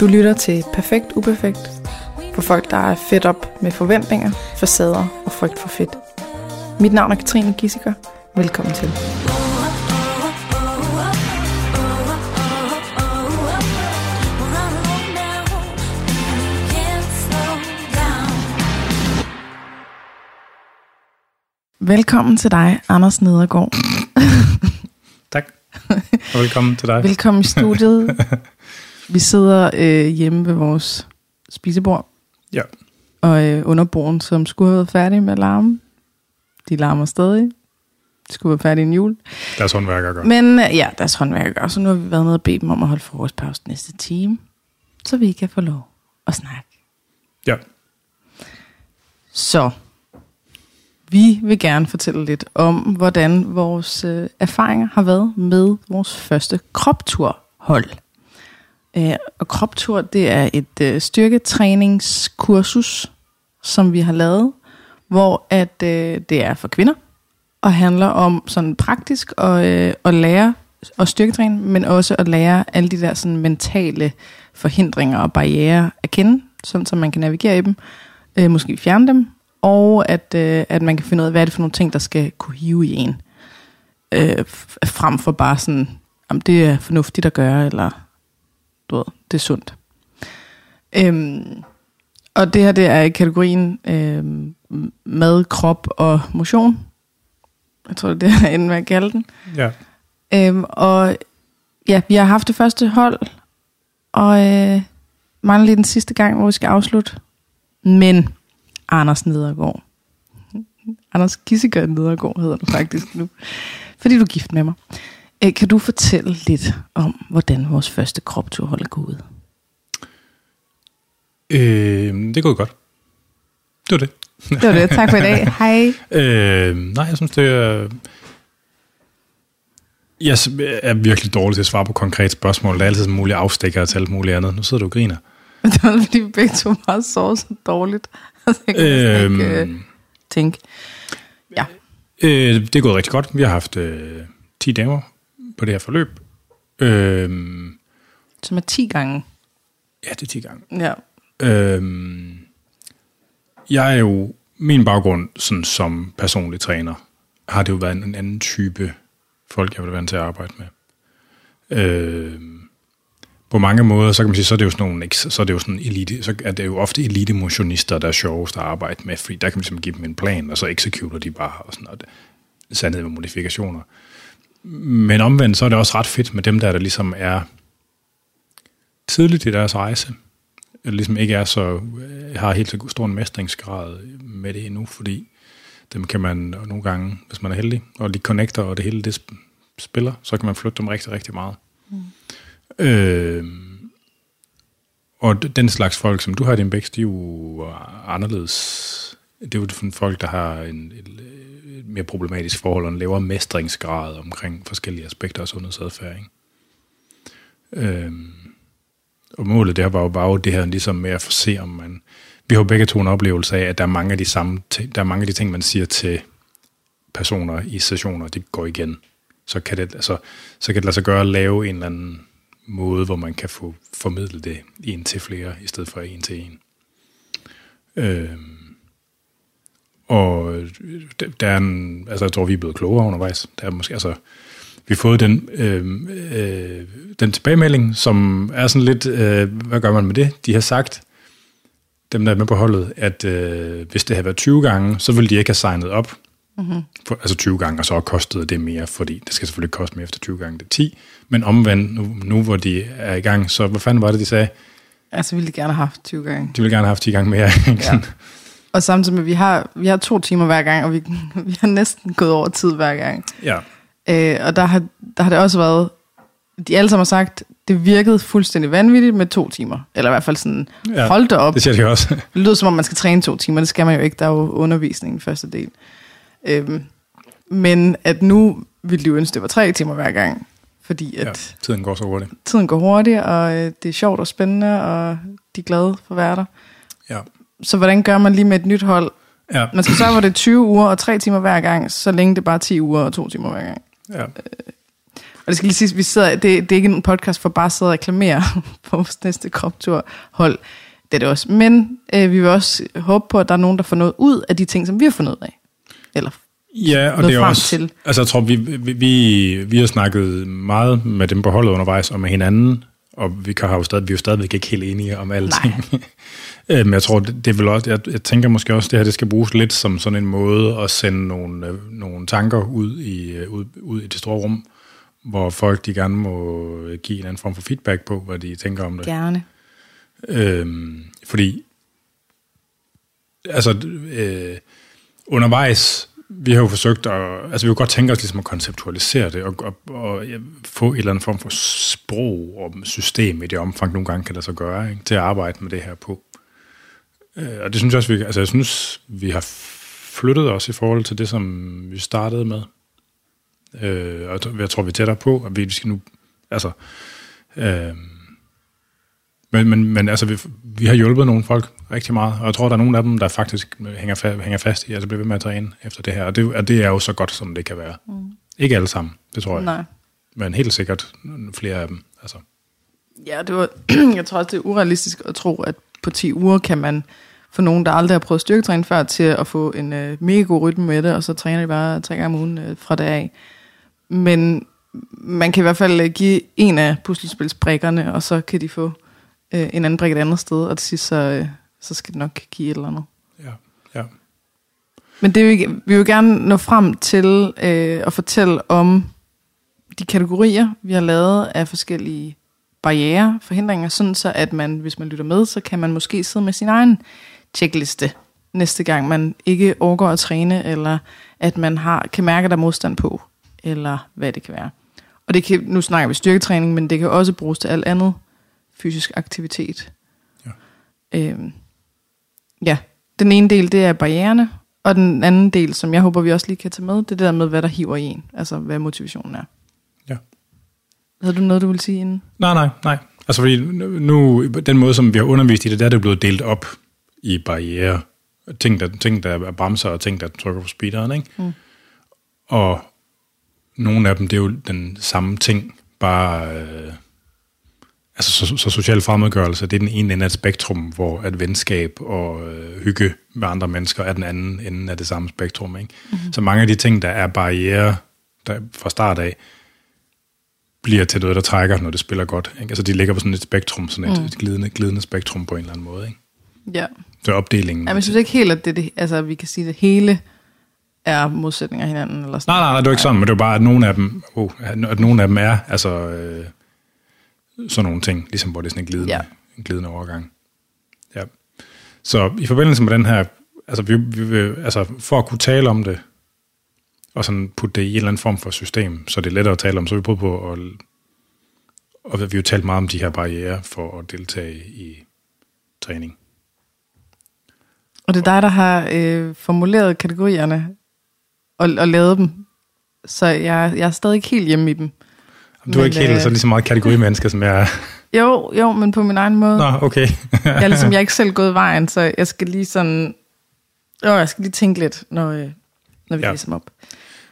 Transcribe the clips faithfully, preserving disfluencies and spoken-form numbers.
Du lytter til Perfekt Uperfekt for folk, der er fedt op med forventninger, facader og frygt for fedt. Mit navn er Katrine Gissinger. Velkommen til. Velkommen til dig, Anders Nedergaard. Tak. Og velkommen til dig. Velkommen i studiet. Vi sidder øh, hjemme ved vores spisebord. Ja. Og øh, underborden, som skulle have været færdig med larmen. De larmer stadig. De skulle være færdige i en jul. Deres håndværker gør. Men øh, ja, deres håndværker gør. Så nu har vi været nede og bedt dem om at holde frokostpause næste time. Så vi kan få lov at snakke. Ja. Så vi vil gerne fortælle lidt om, hvordan vores øh, erfaringer har været med vores første Kroptur-hold. Øh, og Kroptur, det er et øh, styrketræningskursus, som vi har lavet, hvor at øh, det er for kvinder, og handler om sådan praktisk at, øh, at lære at styrketræne, men også at lære alle de der sådan mentale forhindringer og barrierer at kende, sådan så man kan navigere i dem, øh, måske fjerne dem, og at, øh, at man kan finde ud af, hvad er det for nogle ting, der skal kunne hive i en, øh, frem for bare sådan, om det er fornuftigt at gøre, eller du ved, det er sundt. Øhm, og det her, det er i kategorien øhm, mad, krop og motion. Jeg tror, det er enden, hvad jeg kalder den. Ja. Øhm, og ja, vi har haft det første hold, og øh, mangler lige den sidste gang, hvor vi skal afslutte. Men Anders Nedergaard. Anders Gissinger Nedergaard hedder du faktisk nu. Fordi du er gift med mig. Kan du fortælle lidt om, hvordan vores første Kroptur-hold er gået? Øh, det går godt. Det var det. Det var det. Tak for i dag. Hej. Øh, nej, jeg synes, det er... Jeg er virkelig dårlig til at svare på konkrete spørgsmål. Der er altid sådan mulige afstikker til alt muligt andet. Nu sidder du og griner. Det var fordi vi begge to bare sover så dårligt. Altså, jeg kan øh, ikke øh, tænke. Ja. Øh, det er gået rigtig godt. Vi har haft øh, ti damer på det her forløb. Øhm, Som er ti gange? Ja, det er ti gange. Ja. Øhm, jeg er jo, min baggrund sådan som personlig træner, har det jo været en, en anden type folk, jeg ville være til at arbejde med. Øhm, på mange måder, så kan man sige, så er det jo sådan nogle, så er det jo sådan elite, så er det jo ofte elite motionister, der er sjovest at arbejde med, fordi der kan man simpelthen give dem en plan, og så executer de bare, og sådan noget. Sandhed med modifikationer. Men omvendt, så er det også ret fedt med dem, der, der ligesom er tidligt i deres rejse, eller ligesom ikke er så, har helt så stor en mestringsgrad med det endnu, fordi dem kan man nogle gange, hvis man er heldig, og de connecter, og det hele det spiller, så kan man flytte dem rigtig, rigtig meget. Mm. Øh, og den slags folk, som du har i din bækst, de er jo anderledes. Det er jo folk, der har en... en mere problematisk forhold, og en lavere mestringsgrad omkring forskellige aspekter af sundhedsadfærd. Øhm, og målet der var jo bare det her ligesom med at forse, om man... Vi har jo begge to en oplevelse af, at der er mange af de samme ting, der er mange af de ting, man siger til personer i sessioner, det går igen. Så kan det, altså, så kan det lade sig gøre at lave en eller anden måde, hvor man kan få formidlet det en til flere, i stedet for en til en. Øhm, Og der er en, altså jeg tror, vi er blevet klogere undervejs. Der er måske, altså, vi har fået den, øh, øh, den tilbagemelding, som er sådan lidt, øh, hvad gør man med det? De har sagt, dem der er med på holdet, at øh, hvis det havde været tyve gange, så ville de ikke have signet op. Mm-hmm. For, altså tyve gange, og så kostede det mere, fordi det skal selvfølgelig koste mere efter tyve gange, det er ti. Men omvendt, nu, nu hvor de er i gang, så hvad fanden var det, de sagde? Altså ville de gerne have haft tyve gange. De ville gerne have haft ti gange mere, ikke? Ja. Og samtidig med, at vi har, vi har to timer hver gang, og vi, vi har næsten gået over tid hver gang. Ja. Øh, og der har, der har det også været, de alle sammen har sagt, det virkede fuldstændig vanvittigt med to timer. Eller i hvert fald sådan, ja, hold da op. Det siger de også. Det lyder som om, man skal træne to timer, det skal man jo ikke. Der er jo undervisning i første del. Øh, men at nu ville de jo ønske, det var tre timer hver gang. Fordi at... Ja, tiden går så hurtigt. Tiden går hurtigt, og øh, det er sjovt og spændende, og de er glade for værter. Ja. Så hvordan gør man lige med et nyt hold? Ja. Man skal sørge for, det er tyve uger og tre timer hver gang, så længe det er bare ti uger og to timer hver gang. Ja. Øh, det skal lige sige, vi sidder, det, det er ikke en podcast for bare at sidde og reklamere på vores næste Kroptur-hold. Det er det også. Men øh, vi vil også håbe på, at der er nogen, der får noget ud af de ting, som vi har fundet ud af. Eller ja, og det er også, til. Altså jeg tror, vi, vi, vi, vi har snakket meget med dem på holdet undervejs og med hinanden, og vi, kan have jo stadig, vi er jo stadigvæk ikke helt enige om alting. Men jeg tror, det, det vil også, jeg, jeg tænker måske også, det her det skal bruges lidt som sådan en måde at sende nogle, nogle tanker ud i, ud, ud i det store rum, hvor folk de gerne må give en anden form for feedback på, hvad de tænker om det. Gerne. Øhm, fordi, altså, øh, undervejs, vi har jo forsøgt at, altså vi har godt tænkt os ligesom at konceptualisere det, og, og, og få en eller anden form for sprog og system i det omfang, nogle gange kan der så gøre, ikke, til at arbejde med det her på. Øh, og det synes jeg også, vi, altså jeg synes, vi har flyttet os i forhold til det, som vi startede med. Øh, og jeg tror, vi er tættere på, og vi skal nu, altså... Øh, Men, men, men altså, vi, vi har hjulpet nogle folk rigtig meget, og jeg tror, der er nogle af dem, der faktisk hænger, fa- hænger fast i, altså bliver ved med at træne efter det her, og det, og det er jo så godt, som det kan være. Mm. Ikke alle sammen, det tror jeg. Nej. Men helt sikkert flere af dem. Altså. Ja, det var, jeg tror også, det er urealistisk at tro, at på ti uger kan man få nogen, der aldrig har prøvet styrketræning før, til at få en øh, mega god rytme med det, og så træner de bare tre gange om ugen øh, fra dag af. Men man kan i hvert fald give en af puslespilsbrikkerne, og så kan de få en anden brik et andet sted, og til sidst så, så skal det nok give et eller andet. Ja, ja. Men det vil, vi vil gerne nå frem til øh, at fortælle om de kategorier, vi har lavet af forskellige barrierer, forhindringer, sådan så at man, hvis man lytter med, så kan man måske sidde med sin egen checkliste næste gang, man ikke overgår at træne, eller at man har, kan mærke, der er modstand på, eller hvad det kan være. Og det kan, nu snakker vi styrketræning, men det kan også bruges til alt andet fysisk aktivitet. Ja. Øhm, ja, den ene del, det er barriererne, og den anden del, som jeg håber, vi også lige kan tage med, det er det der med, hvad der hiver i en, altså hvad motivationen er. Ja. Havde du noget, du ville sige inden? Nej, nej, nej. Altså fordi nu, den måde, som vi har undervist i det, der er det blevet delt op i barrierer. Ting, der, ting, der er bremser, og ting, der trykker på speederen, ikke? Mm. Og nogle af dem, det er jo den samme ting, bare... Øh, Altså, så, så social fremmedgørelse, det er den ene ende af spektrum, hvor at venskab og øh, hygge med andre mennesker er den anden ende af det samme spektrum. Ikke? Mm-hmm. Så mange af de ting, der er barriere der fra start af, bliver til noget, der trækker, når det spiller godt. Ikke? Altså, de ligger på sådan et spektrum, sådan et, mm. et glidende, glidende spektrum på en eller anden måde. Ikke? Ja. Så opdelingen... Ja, men jeg synes ikke helt, at det, det, altså, vi kan sige, det hele er modsætninger hinanden. Eller sådan. Nej, nej, nej, det er ikke sådan, men det er bare, at nogle af dem, oh, at nogle af dem er... altså øh, sådan nogle ting, ligesom hvor det er sådan en glidende, yeah. en glidende overgang. Ja. Så i forbindelse med den her, altså, vi, vi, altså for at kunne tale om det, og sådan putte det i en eller anden form for system, så det er lettere at tale om, så vi prøver på at, og vi har jo talt meget om de her barrierer for at deltage i træning. Og det er dig, der har øh, formuleret kategorierne, og, og lavet dem, så jeg, jeg er stadig ikke helt hjemme i dem. Du er men, ikke helt så lige så meget kategorimennesker, som jeg er. Jo, jo, men på min egen måde. Nå, okay. jeg er ligesom, jeg er ikke selv gået vejen, så jeg skal lige sådan... Jo, jeg skal lige tænke lidt, når, når vi ja. læser dem op.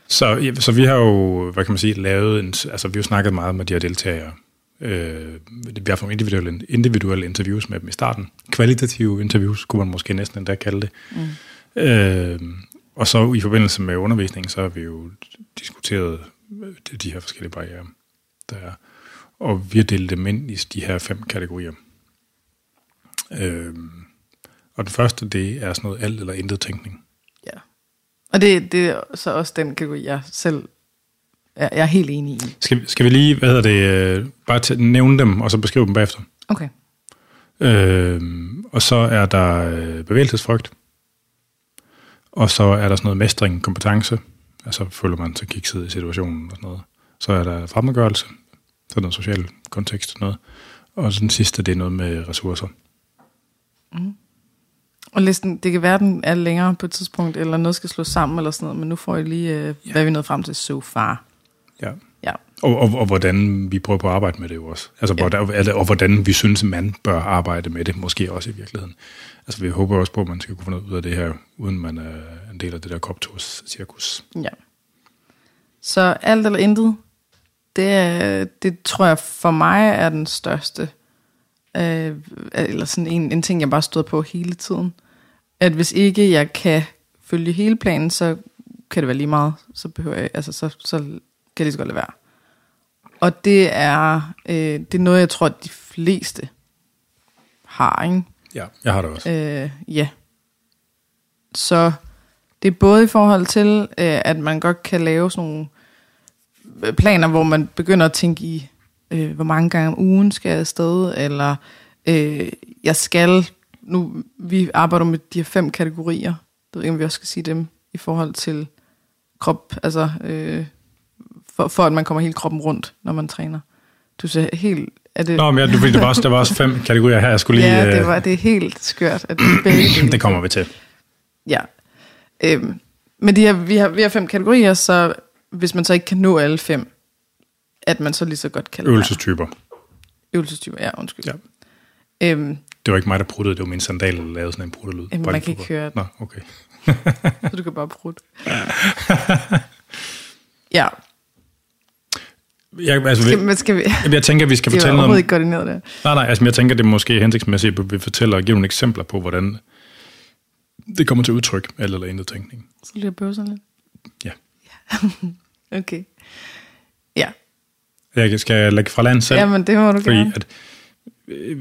Så, så vi har jo, hvad kan man sige, lavet en... Altså, vi har jo snakket meget med de her deltagere. Øh, vi har fået individuelle, individuelle interviews med dem i starten. Kvalitative interviews, kunne man måske næsten endda kalde det. Mm. Øh, og så i forbindelse med undervisningen, så har vi jo diskuteret de her forskellige barrierer. Der er. Og vi har delt dem ind i de her fem kategorier. Øhm, og den første, det er sådan noget alt eller intet tænkning. Ja. Og det, det er så også den kategori, jeg selv er, jeg er helt enig i. Skal, skal vi lige, hvad hedder det, bare til, nævne dem, og så beskrive dem bagefter? Okay. Øhm, og så er der bevægelsesfrygt. Og så er der sådan noget mestring, kompetence. Og så føler man sig kikset i situationen og sådan noget. Så er der fremmedgørelse, så er der social kontekst og noget. Og så den sidste, det er noget med ressourcer. Mm. Og listen, det kan være, den er længere på et tidspunkt, eller noget skal slås sammen eller sådan noget, men nu får I lige, øh, ja. hvad vi nåede frem til so far. Ja, ja. Og, og, og hvordan vi prøver på at arbejde med det jo også. Altså, ja. hvordan, og hvordan vi synes, man bør arbejde med det, måske også i virkeligheden. Altså, vi håber også på, at man skal kunne få noget ud af det her, uden man er en del af det der Kroptur-cirkus. Ja. Så alt eller intet. det, det tror jeg for mig er den største, øh, eller sådan en, en ting, jeg bare stod på hele tiden. At hvis ikke jeg kan følge hele planen, så kan det være lige meget, så behøver jeg, altså så, så kan jeg lige så godt lade være. Og det er, øh, det er noget, jeg tror, de fleste har, ikke? Ja, jeg har det også. Øh, ja. Så det er både i forhold til, øh, at man godt kan lave sådan nogle planer, hvor man begynder at tænke i, øh, hvor mange gange om ugen skal jeg afsted, eller øh, jeg skal, nu, vi arbejder med de her fem kategorier, det ved ikke, om vi også skal sige dem, i forhold til krop, altså øh, for, for at man kommer hele kroppen rundt, når man træner. Du ser helt... Er det... Nå, men jeg, det var også, der var også fem kategorier her, jeg skulle lige... Ja, det, var, det er helt skørt, at det det kommer vi til. Ja. Øhm, men de her, vi, har, vi har fem kategorier, så hvis man så ikke kan nå alle fem, at man så lige så godt kan... Øvelsestyper. Øvelsestyper, ja, undskyld. Ja. Øhm, det var ikke mig, der pruttede, det var min sandal, der lavede sådan en prutterlyd. Jamen, man kan ikke høre det. Nå, okay. Så du kan bare prutte. Ja. Jeg, altså, skal, vi, skal vi, jeg tænker, vi skal fortælle noget om... Det er overhovedet ikke der. Nej, nej, altså, jeg tænker, det er måske hensigtsmæssigt, at vi fortæller og giver nogle eksempler på, hvordan det kommer til udtryk, alt eller intet tænkning. Så lige at bøve sådan lidt? Ja. Ja. Okay. Ja. Jeg skal lægge fra land selv. Ja, men det må du fordi, gerne.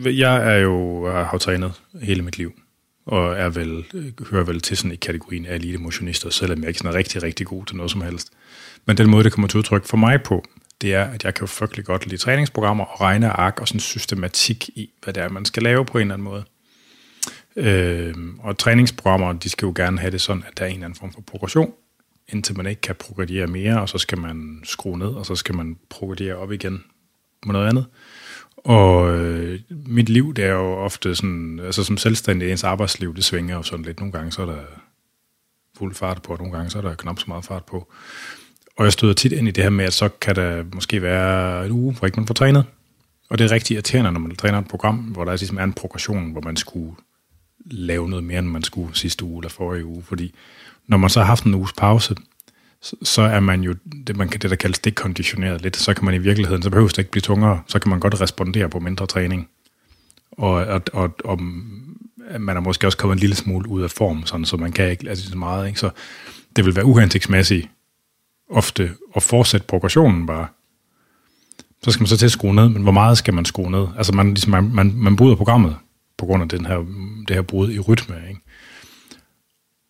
At, jeg er jo, har jo trænet hele mit liv, og er vel, hører vel til sådan i kategorien af elite motionister, selvom jeg ikke sådan er rigtig, rigtig god til noget som helst. Men den måde, det kommer til udtryk for mig på, det er, at jeg kan jo frygtelig godt lide træningsprogrammer og regne ark og sådan systematik i, hvad det er, man skal lave på en eller anden måde. Øh, og træningsprogrammer, de skal jo gerne have det sådan, at der er en eller anden form for progression, indtil man ikke kan progredere mere, og så skal man skrue ned, og så skal man progredere op igen med noget andet. Og øh, mit liv, det er jo ofte sådan, altså som selvstændig, ens arbejdsliv, det svinger jo sådan lidt. Nogle gange så er der fuld fart på, og nogle gange så er der knap så meget fart på. Og jeg støder tit ind i det her med, at så kan der måske være en uge, hvor ikke man får trænet. Og det er rigtig irriterende, når man træner et program, hvor der ligesom er en progression, hvor man skulle lave noget mere, end man skulle sidste uge eller forrige uge. Fordi når man så har haft en uges pause, så er man jo det, man kan, det der kaldes dekonditioneret lidt. Så kan man i virkeligheden, så behøver det ikke blive tungere. Så kan man godt respondere på mindre træning. Og, og, og, og man er måske også kommet en lille smule ud af form, sådan, så man kan ikke altså så meget. Ikke? Så det vil være uhensigtsmæssigt ofte at fortsætte progressionen bare. Så skal man så til at skrue ned, men hvor meget skal man skrue ned? Altså man, ligesom, man, man, man bryder programmet på grund af den her, det her brud i rytme, ikke?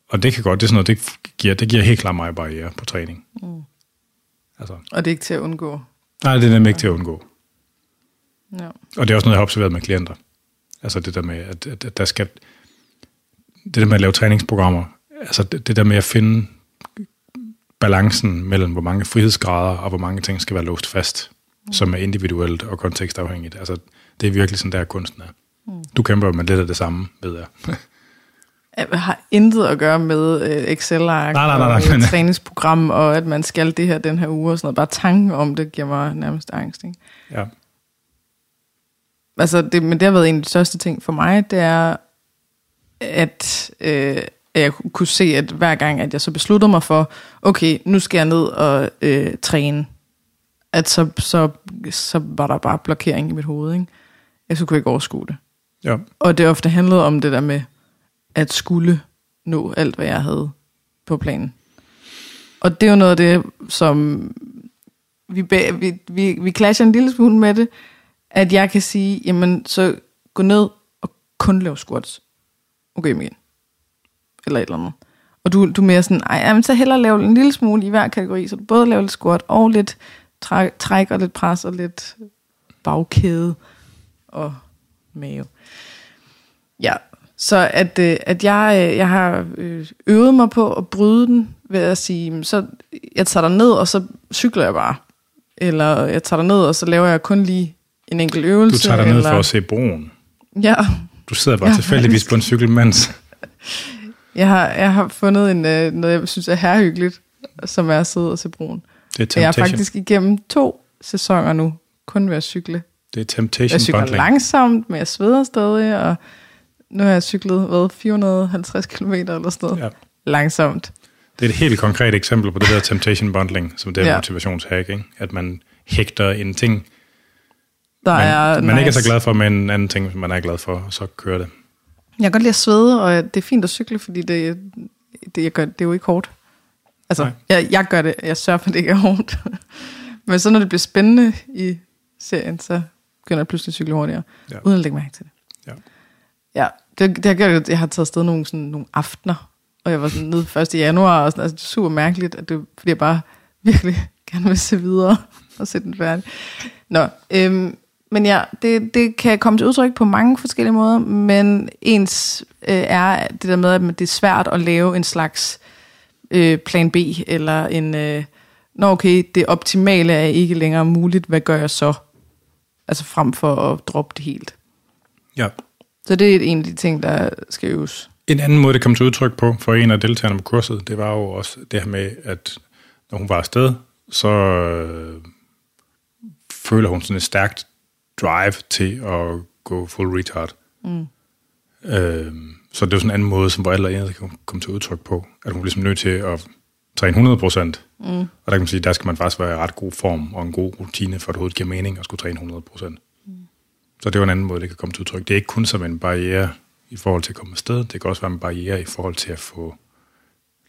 Og det kan godt, det er sådan noget, det giver, det giver helt klart meget barriere på træning. Mm. Altså. Og det er ikke til at undgå? Nej, det er nemlig ikke til at undgå. Ja. Og det er også noget, jeg har observeret med klienter. Altså det der med, at, at, at der skal... Det der med at lave træningsprogrammer, altså det, det der med at finde balancen mellem, hvor mange frihedsgrader og hvor mange ting skal være låst fast, mm. som er individuelt og kontekstafhængigt. Altså det er virkelig sådan, der kunsten er. Mm. Du kæmper med lidt af det samme, ved jeg. Jeg har intet at gøre med Excel-ark nej, nej, nej, nej. og træningsprogram, og at man skal det her den her uge og sådan noget. Bare tanken om det giver mig nærmest angst, ikke? Ja. Altså, det, men det har været en af de største ting for mig, det er, at øh, jeg kunne se, at hver gang, at jeg så beslutter mig for, okay, nu skal jeg ned og øh, træne, at så, så, så var der bare blokering i mit hoved, ikke? Jeg så kunne ikke overskue det. Ja. Og det ofte handlede om det der med, at skulle nå alt, hvad jeg havde på planen. Og det er jo noget af det, som vi, vi, vi, vi clasher en lille smule med det, at jeg kan sige, jamen så gå ned og kun lave squats. Okay, men eller et eller andet. Og du, du er mere sådan, ej, jamen, så hellere lave en lille smule i hver kategori, så du både laver lidt squat og lidt træk og lidt pres og lidt bagkæde og mave. Ja. Så at, at jeg, jeg har øvet mig på at bryde den, ved at sige, så jeg tager dig ned, og så cykler jeg bare. Eller jeg tager dig ned, og så laver jeg kun lige en enkelt øvelse. Du tager dig ned eller... for at se broen. Ja. Du sidder bare ja, tilfældigvis faktisk på en cykelmands. Jeg har, jeg har fundet en, noget, jeg synes er herrehyggeligt, som er at sidde og se broen. Det er temptation. Jeg har faktisk igennem to sæsoner nu kun ved at cykle. Det er temptation. Jeg cykler bundling langsomt, men jeg sveder stadig, og... Nu har jeg cyklet, hvad, fire hundrede og halvtreds kilometer eller sådan noget. Ja. Langsomt. Det er et helt konkret eksempel på det der temptation bundling, som det er ja. motivationshack, ikke? At man hægter en ting, der man, er, man nice. Ikke er så glad for, men en anden ting, man er glad for, så kører det. Jeg kan godt lide at svede, og det er fint at cykle, fordi det, det, jeg gør, det er jo ikke hårdt. Altså, jeg, jeg gør det, jeg sørger for, at det ikke er hårdt. Men så når det bliver spændende i serien, så begynder jeg pludselig at cykle hurtigere, ja. Uden at lægge mærke til det. Ja. Ja, det, det har gjort, jeg har taget afsted nogle, sådan, nogle aftener, og jeg var sådan nede første januar, og sådan, altså, det er super mærkeligt, at det, fordi jeg bare virkelig gerne vil se videre og se den færdig. Nå, øhm, men ja, det, det kan komme til udtryk på mange forskellige måder, men ens øh, er det der med, at det er svært at lave en slags øh, plan B, eller en, øh, nå okay, det optimale er ikke længere muligt, hvad gør jeg så? Altså frem for at droppe det helt. Ja. Så det er en af de ting, der skal øves. En anden måde, det kom til udtryk på for en af deltagerne på kurset, det var jo også det her med, at når hun var afsted, så øh, føler hun sådan et stærkt drive til at gå full retard. Mm. Øh, så det var sådan en anden måde, som forældre egentlig kom til udtryk på, at hun blev ligesom nødt til at træne hundrede procent. Mm. Og der kan man sige, der skal man faktisk være i ret god form og en god rutine, for at det overhovedet giver mening at skulle træne hundrede procent. Mm. Så det var en anden måde, det kan komme til udtryk. Det er ikke kun som en barriere i forhold til at komme afsted, det kan også være en barriere i forhold til at få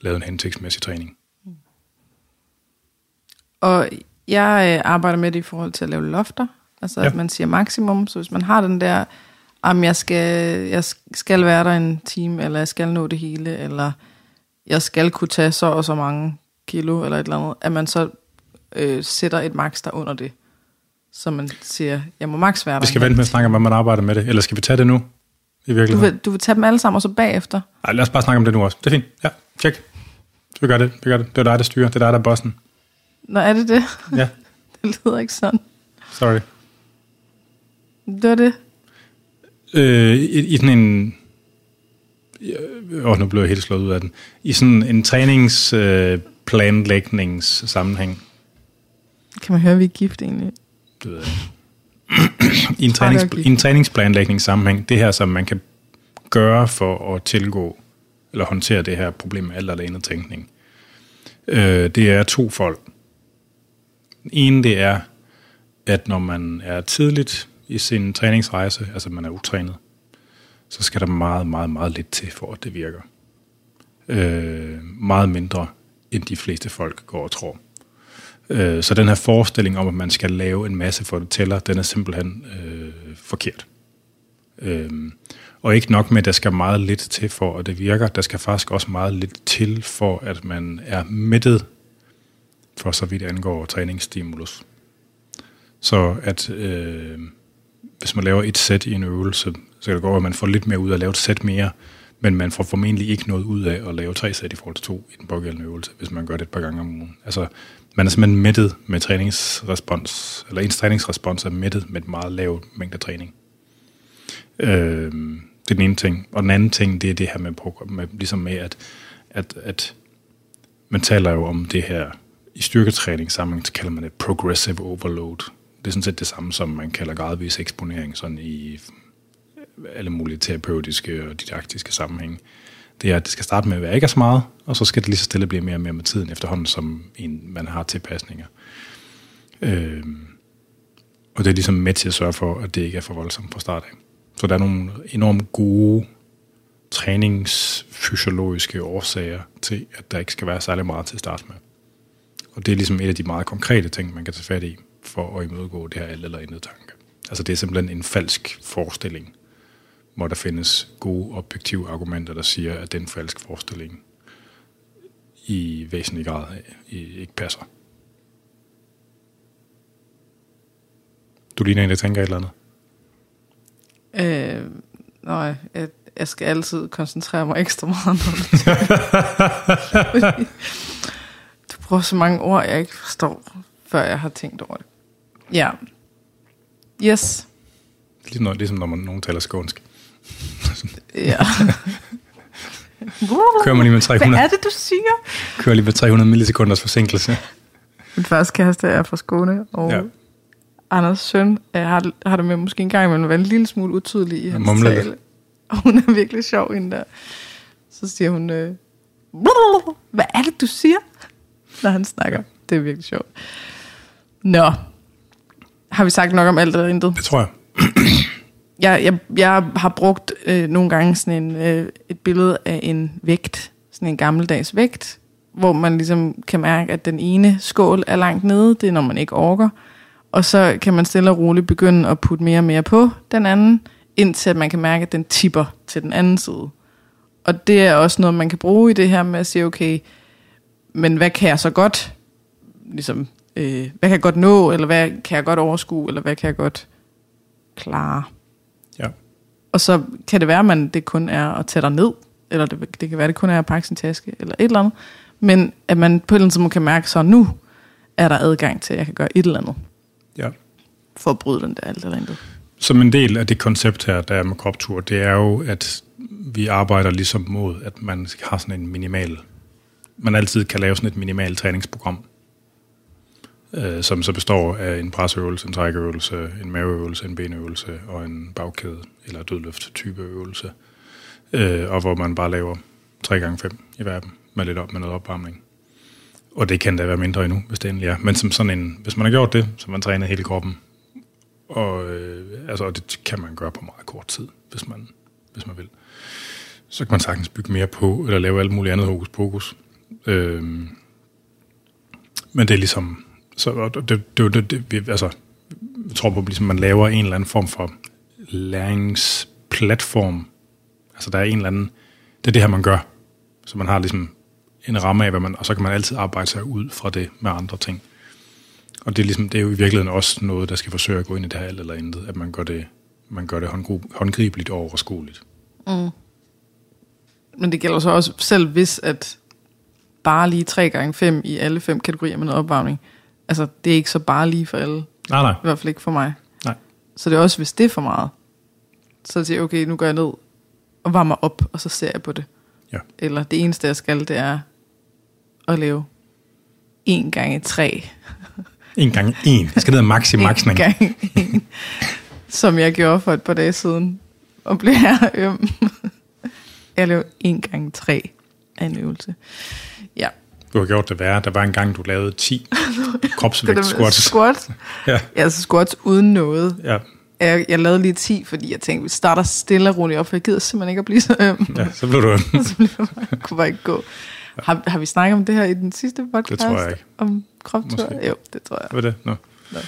lavet en hensigtsmæssig træning. Mm. Og jeg arbejder med det i forhold til at lave lofter, altså ja. At man siger maksimum, så hvis man har den der, om jeg skal, jeg skal være der en time, eller jeg skal nå det hele, eller jeg skal kunne tage så og så mange kilo, eller et eller andet, at man så øh, sætter et max der under det, så man siger, jeg må max være der. Vi skal vente med at snakke om, hvad man arbejder med det, eller skal vi tage det nu? I virkeligheden. Du vil, du vil tage dem alle sammen, og så bagefter? Nej, lad os bare snakke om det nu også. Det er fint. Ja, tjek. Vi gør det, vi gør det. Det er dig, der styrer. Det er dig, der er bossen. Nå, er det det? Ja. Det lyder ikke sådan. Sorry. Det var det. Øh, i, i sådan en... Åh, oh, nu blev jeg helt slået ud af den. I sådan en træningsplanlægningssammenhæng. Øh, kan man høre, vi er gift egentlig? Det ved jeg. I en, trænings- I en træningsplanlægningssammenhæng, det her, som man kan gøre for at tilgå eller håndtere det her problem med alt eller andet tænkning, øh, det er to folk. Den ene, det er, at når man er tidligt i sin træningsrejse, altså man er utrænet, så skal der meget, meget, meget lidt til, for at det virker. Øh, meget mindre, end de fleste folk går og tror. Så den her forestilling om, at man skal lave en masse for det tæller, den er simpelthen øh, forkert. Øh, og ikke nok med, at der skal meget lidt til for, at det virker. Der skal faktisk også meget lidt til for, at man er mættet, for så vidt angår træningsstimulus. Så at øh, hvis man laver et sæt i en øvelse, så kan det gå, at man får lidt mere ud af at lave et sæt mere, men man får formentlig ikke noget ud af at lave tre sæt i forhold til to i den pågældende øvelse, hvis man gør det et par gange om ugen. Altså, man er simpelthen mættet med træningsrespons, eller ens træningsrespons er mættet med et meget lavt mængde træning. Øh, det er den ene ting. Og den anden ting, det er det her med, med ligesom med, at, at, at man taler jo om det her, i styrketræning sammen, så kalder man det progressive overload. Det er sådan set det samme, som man kalder gradvis eksponering, sådan i alle mulige terapeutiske og didaktiske sammenhæng. Det er, at det skal starte med at være ikke så meget, og så skal det lige så stille blive mere og mere med tiden efterhånden, som en, man har tilpasninger. Øh, og det er ligesom med til at sørge for, at det ikke er for voldsomt fra start af. Så der er nogle enormt gode træningsfysiologiske årsager til, at der ikke skal være særlig meget til at starte med. Og det er ligesom et af de meget konkrete ting, man kan tage fat i, for at imødegå det her alt eller andet tanke. Altså det er simpelthen en falsk forestilling, hvor der findes gode, objektive argumenter, der siger, at den falske forestilling i væsentlig grad ikke passer. Du ligner en, der tænker et eller andet? Øh, nej, jeg, jeg skal altid koncentrere mig ekstra meget. Du bruger så mange ord, jeg ikke forstår, før jeg har tænkt over det. Ja. Yes. Ligesom når man, nogen taler skånsk. Ja. Kører man lige med tre hundrede. Hvad er det, du siger? Kører lige med tre hundrede millisekunders forsinkelse. Min første kæreste er fra Skåne, og ja. Anders søn har, har det med måske en gang, men var en lille smule utydelig i hans tale. Lidt. Og hun er virkelig sjov hende der. Så siger hun, øh, hvad er det, du siger? Når han snakker. Det er virkelig sjovt. Nå, Har vi sagt nok om alt eller intet? Det tror jeg. jeg, jeg, jeg har brugt øh, nogle gange sådan en, øh, et billede af en vægt, sådan en gammeldags vægt, hvor man ligesom kan mærke, at den ene skål er langt nede, det er når man ikke orker, og så kan man stille og roligt begynde at putte mere og mere på den anden, indtil man kan mærke, at den tipper til den anden side. Og det er også noget, man kan bruge i det her med at sige, okay, men hvad kan jeg så godt, ligesom, øh, hvad kan jeg godt nå, eller hvad kan jeg godt overskue, eller hvad kan jeg godt klare? Ja. Og så kan det være, at man, det kun er at tage dig ned, eller det, det kan være, det kun er at pakke sin taske, eller et eller andet, men at man på en eller anden måde kan mærke, så nu er der adgang til, at jeg kan gøre et eller andet. Ja. For at bryde den der alt eller andet. Som en del af det koncept her, der er med Kroptur, det er jo, at vi arbejder ligesom mod, at man har sådan en minimal, man altid kan lave sådan et minimal træningsprogram, øh, som så består af en presøvelse, en trækøvelse, en maveøvelse, en benøvelse og en bagkæde eller dødløft type øvelse, øh, og hvor man bare laver tre gange fem i hver af dem, med lidt op med noget opvarmning. Og det kan da være mindre endnu, hvis det endelig er. Men som sådan en, hvis man har gjort det, så man træner hele kroppen. Og, øh, altså, og det kan man gøre på meget kort tid, hvis man, hvis man vil. Så kan man sagtens bygge mere på, eller lave alt muligt andet hokus pokus. Øh, men det er ligesom... Så, det, det, det, det, vi, altså, jeg tror på, at ligesom man laver en eller anden form for læringsplatform. Altså der er en eller anden... Det er det her, man gør. Så man har ligesom en ramme af, hvad man... Og så kan man altid arbejde sig ud fra det med andre ting. Og det er, ligesom, det er jo i virkeligheden også noget, der skal forsøge at gå ind i det her alt eller intet, at man gør det, man gør det håndgribeligt og overskueligt. Mm. Men det gælder så også, selv hvis at bare lige tre gange fem i alle fem kategorier med noget opvarmning, altså det er ikke så bare lige for alle. Nej, nej. I hvert fald ikke for mig. Nej. Så det er også, hvis det er for meget, så siger jeg, okay, nu går jeg ned og varmer op, og så ser jeg på det. Ja. Eller det eneste, jeg skal, det er at lave en gange tre. En gang en. Jeg skal ned og maxi maxning. En gang en. Som jeg gjorde for et par dage siden. Og blev jeg øm. Jeg lavede en gang tre af en øvelse. Ja. Du har gjort det værre. Der var en gang, du lavede ti kropsvægt squats. Squats? Ja. Altså squats uden noget. Ja. Jeg, jeg lavede lige ti, fordi jeg tænkte, vi starter stille og roligt op, for jeg gider simpelthen ikke at blive så øm. Ja, så blev du øm. Så blev jeg bare, kunne bare ikke gå. Ja. Har, har vi snakket om det her i den sidste podcast? Det tror jeg ikke. Om Kroptur? Jo, det tror jeg. Hvad er det? No. No.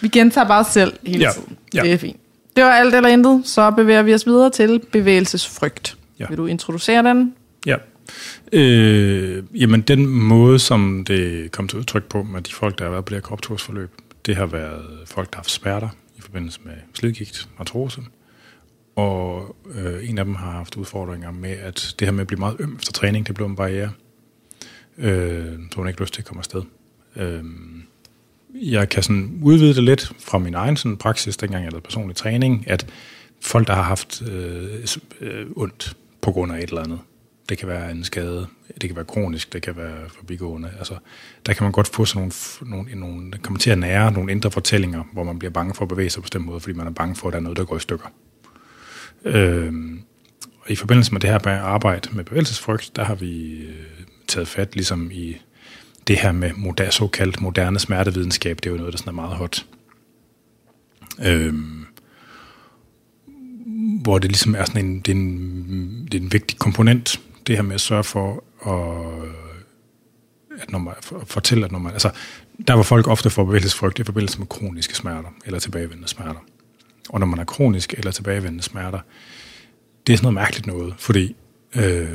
Vi gentager bare selv hele ja. tiden. Ja. Det er fint. Det var alt eller intet. Så bevæger vi os videre til bevægelsesfrygt. Ja. Vil du introducere den? Ja. Øh, jamen, den måde, som det kom til udtryk på med de folk, der har været på det her kroptursforløb, det har været folk, der har haft smerter i forbindelse med slidgigt, artrose. Og øh, en af dem har haft udfordringer med, at det her med at blive meget øm efter træning, det blev en barriere. Øh, så hun ikke lyst til at komme afsted. Øh, jeg kan sådan udvide det lidt fra min egen sådan, praksis, dengang jeg lavede personlig træning, at folk, der har haft øh, øh, ondt på grund af et eller andet, det kan være en skade, det kan være kronisk, det kan være forbigående, altså der kan man godt få sådan nogle, nogle, nogle kommer til at nære nogle indre fortællinger, hvor man bliver bange for at bevæge sig på den måde, fordi man er bange for, at der er noget, der går i stykker. Øhm, og i forbindelse med det her arbejde med bevægelsesfrygt, der har vi øh, taget fat ligesom i det her med moder, såkaldt moderne smertevidenskab. Det er jo noget, der sådan er meget hot. Øhm, hvor det ligesom er sådan en, det er en, det er en vigtig komponent, det her med at sørge for at, at når man, for, fortælle, at når man, altså der var folk ofte for bevægelsesfrygt i forbindelse med kroniske smerter eller tilbagevendende smerter. Og når man er kronisk eller tilbagevendende smerter, det er sådan noget mærkeligt noget, fordi øh,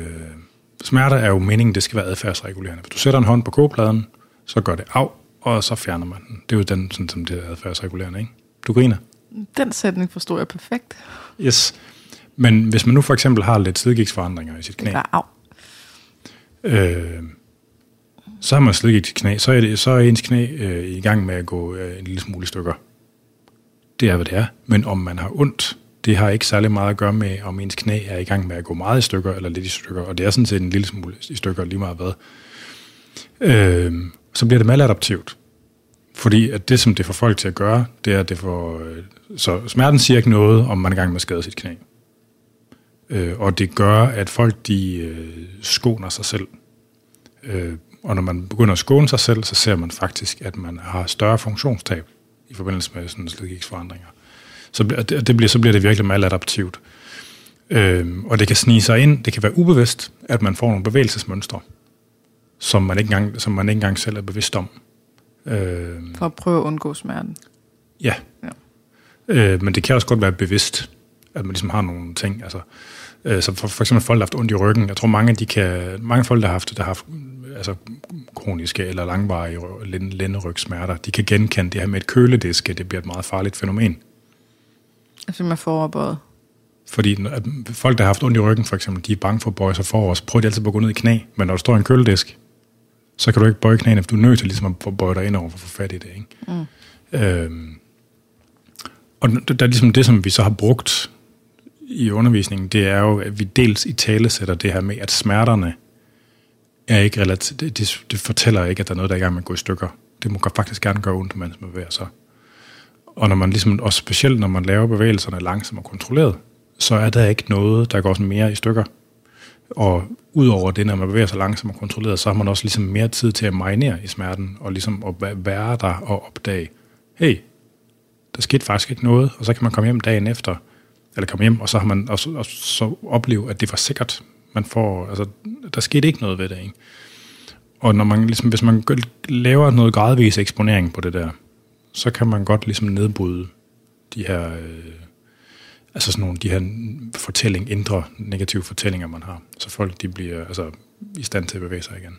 smerter er jo meningen, det skal være adfærdsregulerende. Hvis du sætter en hånd på kogepladen, så gør det af, og så fjerner man den. Det er jo den, sådan, som det er adfærdsregulerende, ikke? Du griner. Den sætning forstår jeg perfekt. Yes. Men hvis man nu for eksempel har lidt slidgiksforandringer i sit knæ, øh, så har man slidgiks knæ, så er, det, så er ens knæ øh, i gang med at gå øh, en lille smule i stykker. Det er, hvad det er. Men om man har ondt, det har ikke særlig meget at gøre med, om ens knæ er i gang med at gå meget i stykker, eller lidt i stykker, og det er sådan set en lille smule i stykker, lige meget hvad. Øh, så bliver det maladaptivt. Fordi at det, som det får folk til at gøre, det er, at det får... Øh, så smerten siger ikke noget, om man er i gang med at skade sit knæ. Øh, og det gør, at folk, de øh, skåner sig selv. Øh, og når man begynder at skåne sig selv, så ser man faktisk, at man har større funktionstab. i forbindelse med sådan slidgiksforandringer. Så det, det bliver, så bliver det virkelig meget adaptivt. Øhm, og det kan snige sig ind, det kan være ubevidst, at man får nogle bevægelsesmønstre, som man ikke engang, som man ikke engang selv er bevidst om. Øhm, For at prøve at undgå smerten. Ja. ja. Øh, men det kan også godt være bevidst, at man ligesom har nogle ting. Altså, øh, så for, for eksempel folk, der har haft ondt i ryggen. Jeg tror, mange, de kan, mange folk, der har haft, der har haft altså, kroniske eller langvarige lænderygsmerter, de kan genkende det her med et kølediske. Det bliver et meget farligt fænomen. Altså man foroverbøjet. Fordi at folk, der har haft ondt i ryggen, for eksempel, de er bange for at bøje sig forover, så prøver de altid på at gå ned i knæ. Men når du står i en køledisk, så kan du ikke bøje knæene, for du er nødt til ligesom at bøje dig ind over for at få fat i det. Ikke? Mm. Øhm, og der er ligesom det, som vi så har brugt i undervisningen, det er jo, at vi dels i tale sætter det her med, at smerterne er ikke relativt. Det, det, det fortæller ikke, at der er noget, der er i gang med at gå i stykker. Det må faktisk gerne gøre ondt, mens man bevæger sig. Og når man ligesom, og specielt når man laver bevægelserne langsomt og kontrolleret, så er der ikke noget, der går sådan mere i stykker. Og udover det, når man bevæger sig langsomt og kontrolleret, så har man også ligesom mere tid til at marinere i smerten, og ligesom at være der og opdage, hey, der skete faktisk ikke noget, og så kan man komme hjem dagen efter, eller komme hjem, og så har man også, og så opleve, at det var sikkert. Man får, altså, der skete ikke noget ved det, ikke? Og når man ligesom, hvis man laver noget gradvis eksponering på det der, så kan man godt ligesom nedbryde de her, øh, altså sådan nogle, de her fortælling, indre negative fortællinger, man har. Så folk, de bliver altså i stand til at bevæge sig igen.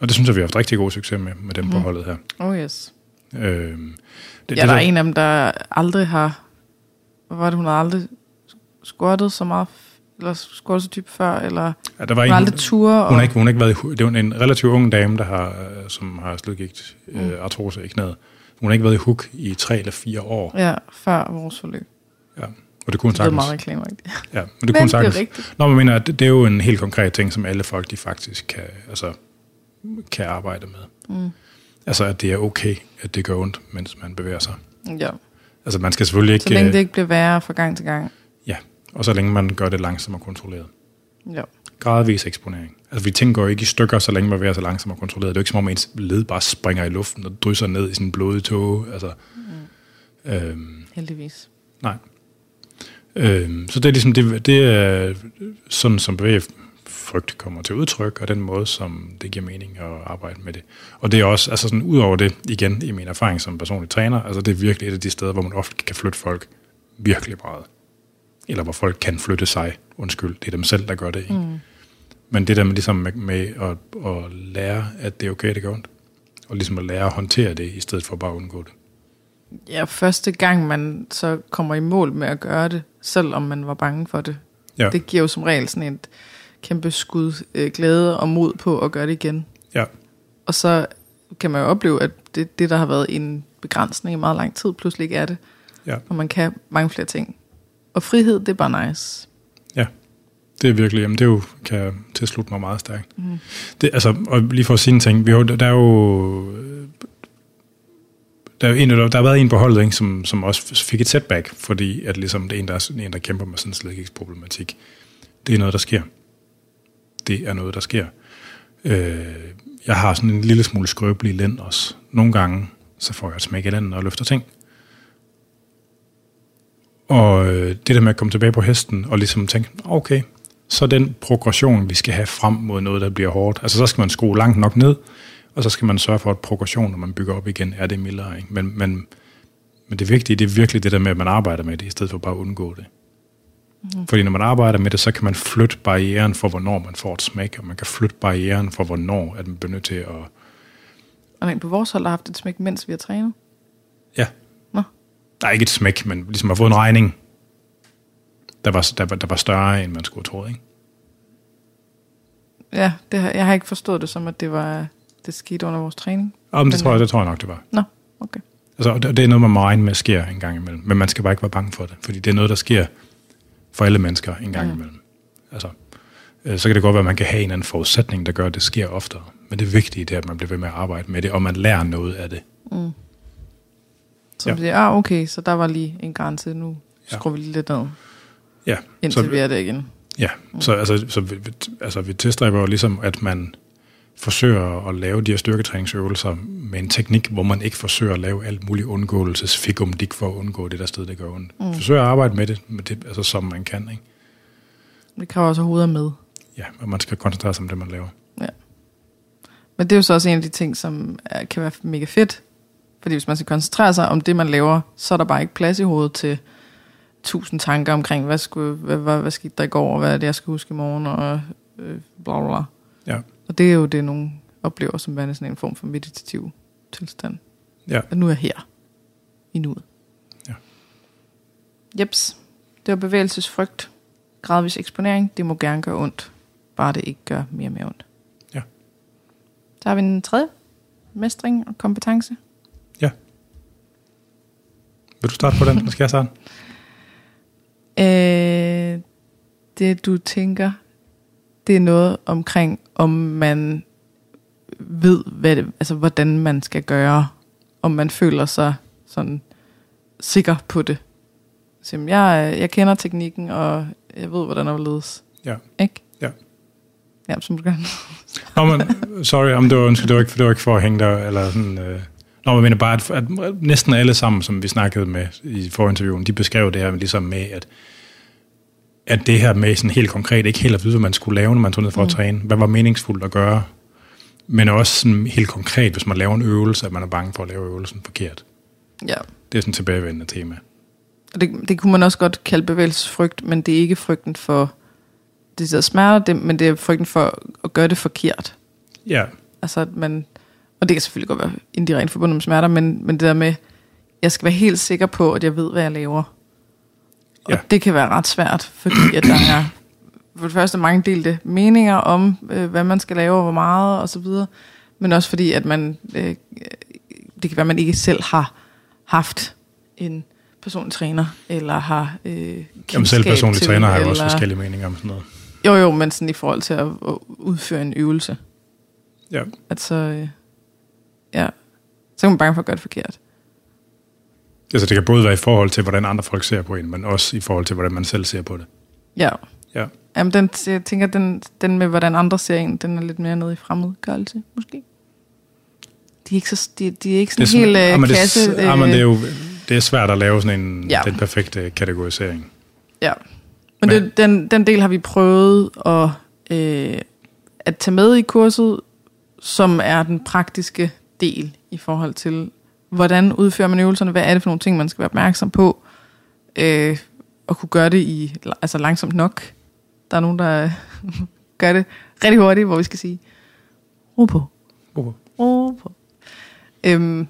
Og det synes jeg, vi har haft rigtig god succes med, med dem mm. på holdet her. Oh yes. Øh, det, ja, det, der, der er en af dem, der aldrig har, hvad var det, hun har aldrig squattet så meget, eller squattet så dybt før, eller ja, der var hun en, aldrig ture. Og... Hun har ikke, hun har ikke været, det var en relativt ung dame, der har, som har slidgigt mm. øh, artrose i knæet. Hun har ikke været i hook i tre eller fire år. Ja, før vores forløb. Ja, og det kunne hun sagtens. Det er meget reklamerigt. Ja, men det men kunne hun sagtens. Det er rigtigt. Nå, men mener, at det, det er jo en helt konkret ting, som alle folk, de faktisk kan, altså, kan arbejde med. Mm. Altså, at det er okay, at det gør ondt, mens man bevæger sig. Ja. Altså, man skal selvfølgelig ikke... Så længe det ikke bliver værre fra gang til gang. Ja, og så længe man gør det langsomt og kontrolleret. Ja. Gradvis eksponering. Altså, vi tænker jo ikke i stykker, så længe man bevæger sig langsomt og kontrolleret. Det er jo ikke som om, ens led bare springer i luften og drysser ned i sin blodige tåge. Altså, mm. øhm, Heldigvis. Nej. Øhm, så det er ligesom, det, det er sådan, som bevæger... frygt kommer til udtryk, og den måde, som det giver mening at arbejde med det. Og det er også, altså sådan, ud over det, igen, i min erfaring som personlig træner, altså det er virkelig et af de steder, hvor man ofte kan flytte folk virkelig meget. Eller hvor folk kan flytte sig. Undskyld, det er dem selv, der gør det, ikke? Mm. Men det der med, ligesom med, med at, at lære, at det er okay, det gør ondt. Og ligesom at lære at håndtere det, i stedet for bare at undgå det. Ja, første gang man så kommer i mål med at gøre det, selvom man var bange for det. Ja. Det giver jo som regel sådan et kæmpe skud øh, glæde og mod på at gøre det igen. Ja. Og så kan man jo opleve, at det, det der har været en begrænsning i meget lang tid, pludselig ikke er det. Ja. Og man kan mange flere ting. Og frihed, det er bare nice. Ja, det er virkelig, jamen det er jo, kan jeg tilslutte mig meget stærkt. Mm. Det, altså, og lige for at sige en ting, vi har, der er jo, der er en, der har været en på holdet, ikke, som, som også fik et setback, fordi at ligesom det er en, der, er, en, der kæmper med sådan en slidgiksproblematik. Det er noget, der sker. Det er noget, der sker. Øh, jeg har sådan en lille smule skrøbelig lænd også. Nogle gange, så får jeg et smæk i lænden og løfter ting. Og det der med at komme tilbage på hesten, og ligesom tænke, okay, så den progression, vi skal have frem mod noget, der bliver hårdt. Altså, så skal man skrue langt nok ned, og så skal man sørge for, at progression, når man bygger op igen, er det mildere. Ikke? Men, men, men det vigtige, det er virkelig det der med, at man arbejder med det, i stedet for bare at undgå det. Fordi når man arbejder med det, så kan man flytte barrieren for, hvornår man får et smæk, og man kan flytte barrieren for, hvornår at man bliver nødt til at... Og men på vores hold har haft et smæk, mens vi har trænet? Ja. Nå? Der er ikke et smæk, men ligesom har fået en regning, der var, der, der var større, end man skulle have troet, ikke? Ja, det har, jeg har ikke forstået det som, at det var det skete under vores træning. Ja, men det tror, jeg, det tror jeg nok, det var. Nå, okay. Altså, det er noget, man må regne med sker en gang imellem, men man skal bare ikke være bange for det, fordi det er noget, der sker... for alle mennesker en gang imellem. Mm. Altså, øh, så kan det godt være, at man kan have en anden forudsætning, der gør, at det sker oftere. Men det vigtige det er, at man bliver ved med at arbejde med det, og man lærer noget af det. Mm. Så ja. Det er, ah, okay, så der var lige en grænse, nu skruer ja. Vi lige lidt ned, ja. Indtil så, vi er det igen. Ja, mm. så, altså, så vi, altså, vi tilstræber jo ligesom, at man forsøger at lave de her styrketræningsøvelser med en teknik, hvor man ikke forsøger at lave alt muligt undgåelsesfikumdik for at undgå det der sted, der gør ondt. Mm. Forsøger at arbejde med det, med det altså, som man kan. Ikke? Det kræver også hovedet med. Ja, og man skal koncentrere sig om det, man laver. Ja. Men det er jo så også en af de ting, som er, kan være mega fedt. Fordi hvis man skal koncentrere sig om det, man laver, så er der bare ikke plads i hovedet til tusind tanker omkring, hvad, skulle, hvad, hvad, hvad skete der i går, og hvad er det, jeg skal huske i morgen, og øh, bla bla bla. Ja. Og det er jo det, nogen oplever som værende sådan en form for meditativ tilstand. Ja. At nu er jeg her. I nuet. Ja. Jeps. Det var bevægelsesfrygt. Gradvis eksponering. Det må gerne gøre ondt. Bare det ikke gør mere og mere ondt. Ja. Så har vi en tredje. Mestring og kompetence. Ja. Vil du starte på den? Skal jeg starte? Øh, det du tænker... Det er noget omkring, om man ved, hvad det, altså, hvordan man skal gøre, om man føler sig sådan sikker på det. Så jeg, jeg kender teknikken, og jeg ved, hvordan det ledes. Ja. Ikke? Ja. Ja, som du gør. Nå, men, sorry, om det var, det var, ikke, det var ikke for at hænge der, eller sådan... Øh. Nå, men jeg mener bare, at, at næsten alle sammen, som vi snakkede med i forinterviewen, de beskrev det her ligesom med, at at det her med sådan helt konkret, ikke helt at vide, hvad man skulle lave, når man tog ned for at træne. Hvad var meningsfuldt at gøre? Men også sådan helt konkret, hvis man laver en øvelse, at man er bange for at lave øvelsen forkert. Ja. Det er sådan et tilbagevendende tema. Det, det kunne man også godt kalde bevægelsesfrygt, men det er ikke frygten for det der smerter, men det er frygten for at gøre det forkert. Ja. Altså at man, og det kan selvfølgelig godt være indirekt forbundet med smerter, men, men det der med, jeg skal være helt sikker på, at jeg ved, hvad jeg laver. Og ja. Det kan være ret svært, fordi at der er for det første mange delte meninger om, øh, hvad man skal lave og hvor meget og så videre, men også fordi at man øh, det kan være at man ikke selv har haft en personlig træner eller har øh, kendskab. Jamen selv personlig træner har jo også forskellige meninger om sådan noget. Jo jo, men sådan i forhold til at, at udføre en øvelse. Ja. Altså øh, ja, så er man bange for at gøre det forkert. Altså det kan både være i forhold til, hvordan andre folk ser på en, men også i forhold til, hvordan man selv ser på det. Ja. Ja. Jamen den, jeg tænker, den, den med, hvordan andre ser en, den er lidt mere nede i fremmedgørelse, måske. De er ikke, så, de, de er ikke sådan, sådan en hel jamen, kasse... Det, øh, jamen, det er jo det er svært at lave sådan en, ja. Den perfekte kategorisering. Ja. Men, men. Det, den, den del har vi prøvet at, øh, at tage med i kurset, som er den praktiske del i forhold til... Hvordan udfører man øvelserne? Hvad er det for nogle ting, man skal være opmærksom på? Øh, og kunne gøre det i altså langsomt nok. Der er nogen, der gør det rigtig hurtigt, hvor vi skal sige, ro på. Ro på. Ro på. Øhm,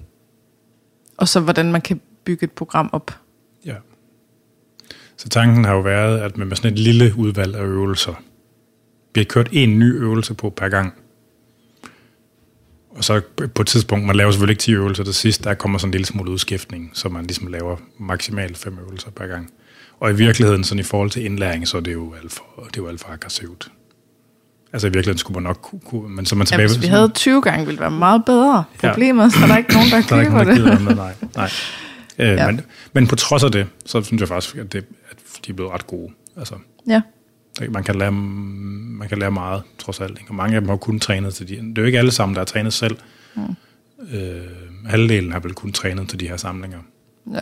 og så hvordan man kan bygge et program op. Ja. Så tanken har jo været, at med sådan et lille udvalg af øvelser, vi har kørt en ny øvelse på per gang. Og så på et tidspunkt, man laver selvfølgelig ikke ti øvelser til sidst, der kommer sådan en lille smule udskiftning, så man ligesom laver maksimalt fem øvelser per gang. Og i virkeligheden, sådan i forhold til indlæring, så er det jo alt for, det er jo alt for aggressivt. Altså i virkeligheden skulle man nok kunne... Men så man tilbage, ja, hvis vi havde tyve gange, ville det være meget bedre. Problemet ja. Så er der ikke nogen, der køber det. Der er ikke nogen, der nej. nej. Øh, ja. men, men på trods af det, så synes jeg faktisk, at, det, at de er blevet ret gode. Altså, ja. Man kan, lære, man kan lære meget, trods alt. Ikke? Og mange af dem har kun trænet til de... Det er jo ikke alle sammen, der har trænet selv. Mm. Øh, halvdelen har vel kun trænet til de her samlinger. Ja.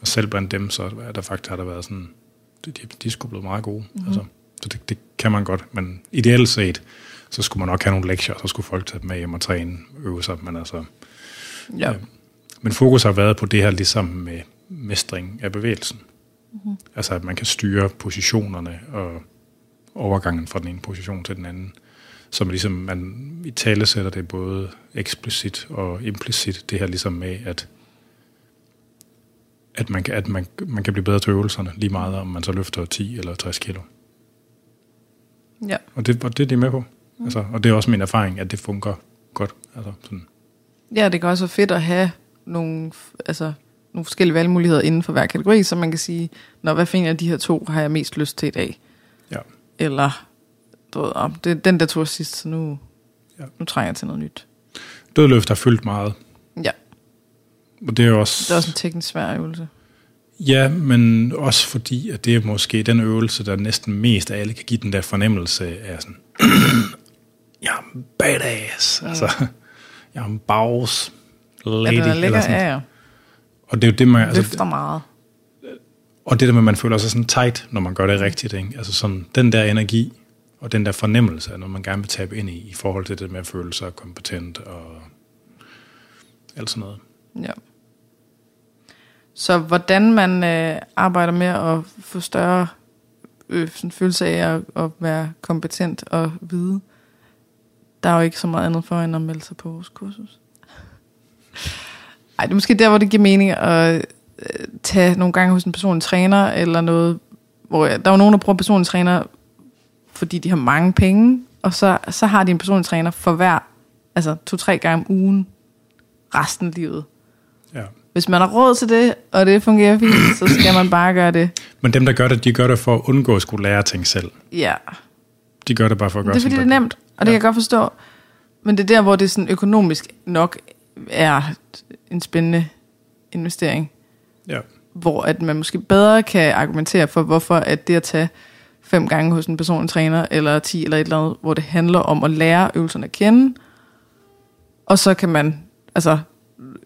Og selv blandt dem, så der faktisk har der været sådan... De, de er sgu blevet meget gode. Mm-hmm. Altså, så det, det kan man godt. Men ideelt set, så skulle man nok have nogle lektier, så skulle folk tage dem med hjem og træne, øve sig. Men, altså, ja. øh, men fokus har været på det her ligesom med mestring af bevægelsen. Mm-hmm. Altså at man kan styre positionerne og... overgangen fra den ene position til den anden, så man ligesom man i tale sætter det både eksplicit og implicit, det her ligesom med, at, at, man, at man, man kan blive bedre til øvelserne, lige meget om man så løfter ti eller tres kilo. Ja. Og det, og det er de med på. Mm. Altså, og det er også min erfaring, at det fungerer godt. Altså, sådan. Ja, det kan også være fedt at have nogle, altså, nogle forskellige valgmuligheder inden for hver kategori, så man kan sige, nå, hvad for en af de her to har jeg mest lyst til i dag? Ja. Eller, du ved, om det er den der tur sidst, så nu, ja. nu trænger jeg til noget nyt. Dødløft har fyldt meget. Ja. Og det er også... Det er også en teknisk svær øvelse. Ja, men også fordi, at det er måske den øvelse, der næsten mest af alle kan give den der fornemmelse af sådan... jeg er en badass, mm. altså, jeg er en boss lady. Ja, det ligger af, og det er jo det, man... Altså, løfter meget. Og det der med, at man føler sig sådan tight, når man gør det rigtigt, ikke? Altså sådan, den der energi, og den der fornemmelse, når man gerne vil tabe ind i, i forhold til det med at føle sig kompetent, og alt sådan noget. Ja. Så hvordan man øh, arbejder med at få større øh, følelse af at, at være kompetent og vide, der er jo ikke så meget andet for, end at melde sig på vores kursus. Ej, det er måske der, hvor det giver mening at øh, tage nogle gange hos en personlig træner, eller noget, hvor jeg, der er jo nogen, der bruger personlig træner, fordi de har mange penge, og så, så har de en personlig træner for hver, altså to-tre gange om ugen, resten af livet. Ja. Hvis man har råd til det, og det fungerer fint, så skal man bare gøre det. Men dem, der gør det, de gør det for at undgå at skulle lære ting selv. Ja. De gør det bare for at gøre det. Det er fordi, det er nemt, og det ja. kan jeg godt forstå. Men det er der, hvor det sådan økonomisk nok er en spændende investering. Ja. Hvor at man måske bedre kan argumentere for, hvorfor at det at tage fem gange hos en personlig træner, eller ti eller et eller andet, hvor det handler om at lære øvelserne at kende. Og så kan man... altså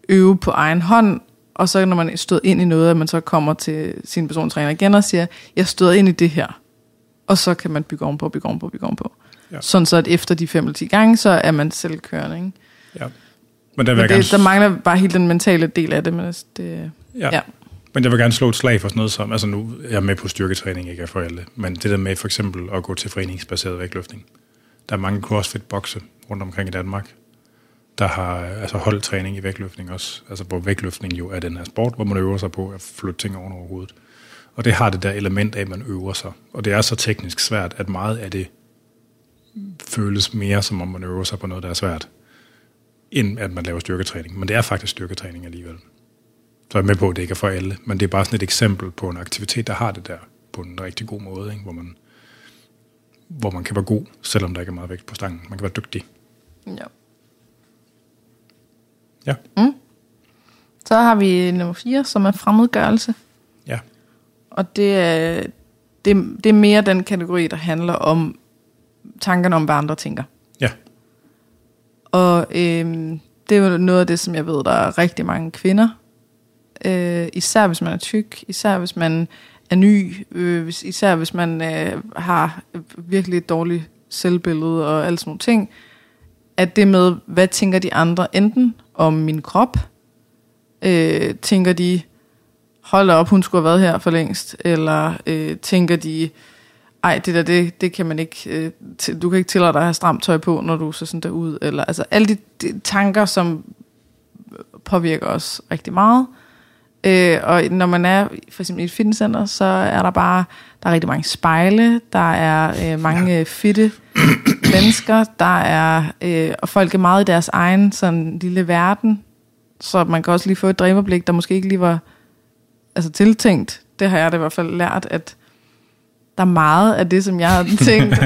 øve på egen hånd, og så når man støder ind i noget, at man så kommer til sin persontræner igen og siger, jeg støder ind i det her, og så kan man bygge ovenpå, bygge ovenpå, bygge ovenpå. Ja. Sådan så, at efter de fem eller ti gange, så er man selvkørende, ikke? Ja. Men der, vil men det, gerne... der mangler bare helt den mentale del af det, men altså det... Ja. Ja. Men jeg vil gerne slå et slag for sådan noget som, altså nu er jeg med på styrketræning, ikke for alle, men det der med for eksempel at gå til foreningsbaseret vægtløftning. Der er mange CrossFit-bokse rundt omkring i Danmark, der har altså holdtræning i vægtløftning også, altså hvor vægtløftning jo er den her sport, hvor man øver sig på at flytte ting over hovedet. Og det har det der element af, at man øver sig. Og det er så teknisk svært, at meget af det føles mere, som om man øver sig på noget, der er svært, end at man laver styrketræning. Men det er faktisk styrketræning alligevel. Så er jeg med på, at det ikke er for alle, men det er bare sådan et eksempel på en aktivitet, der har det der på en rigtig god måde, ikke? Hvor man, hvor man kan være god, selvom der ikke er meget vægt på stangen. Man kan være dygtig. Ja. Ja. Mm. Så har vi nummer fire, som er fremmedgørelse. Ja. Og det er, det, det er mere den kategori, der handler om tankerne om, hvad andre tænker. Ja. Og øh, det er jo noget af det, som jeg ved, der er rigtig mange kvinder. Øh, især hvis man er tyk, især hvis man er ny, øh, hvis, især hvis man øh, har virkelig et dårligt selvbillede og alt sådan nogle ting. At det med, hvad tænker de andre enten om min krop? Øh, tænker de, hold op, hun skulle have været her for længst? Eller øh, tænker de, ej, det der, det, det kan man ikke, øh, t- du kan ikke tillade dig at have stramt tøj på, når du ser sådan derud. Eller, altså alle de, de tanker, som påvirker os rigtig meget. Øh, og når man er for eksempel i et fitnesscenter, så er der bare, der er rigtig mange spejle, der er øh, mange fitte mennesker, der er, øh, og folk er meget i deres egen sådan lille verden, så man kan også lige få et dræberblik, der måske ikke lige var altså tiltænkt. Det har jeg da i hvert fald lært, at der er meget af det, som jeg havde tænkt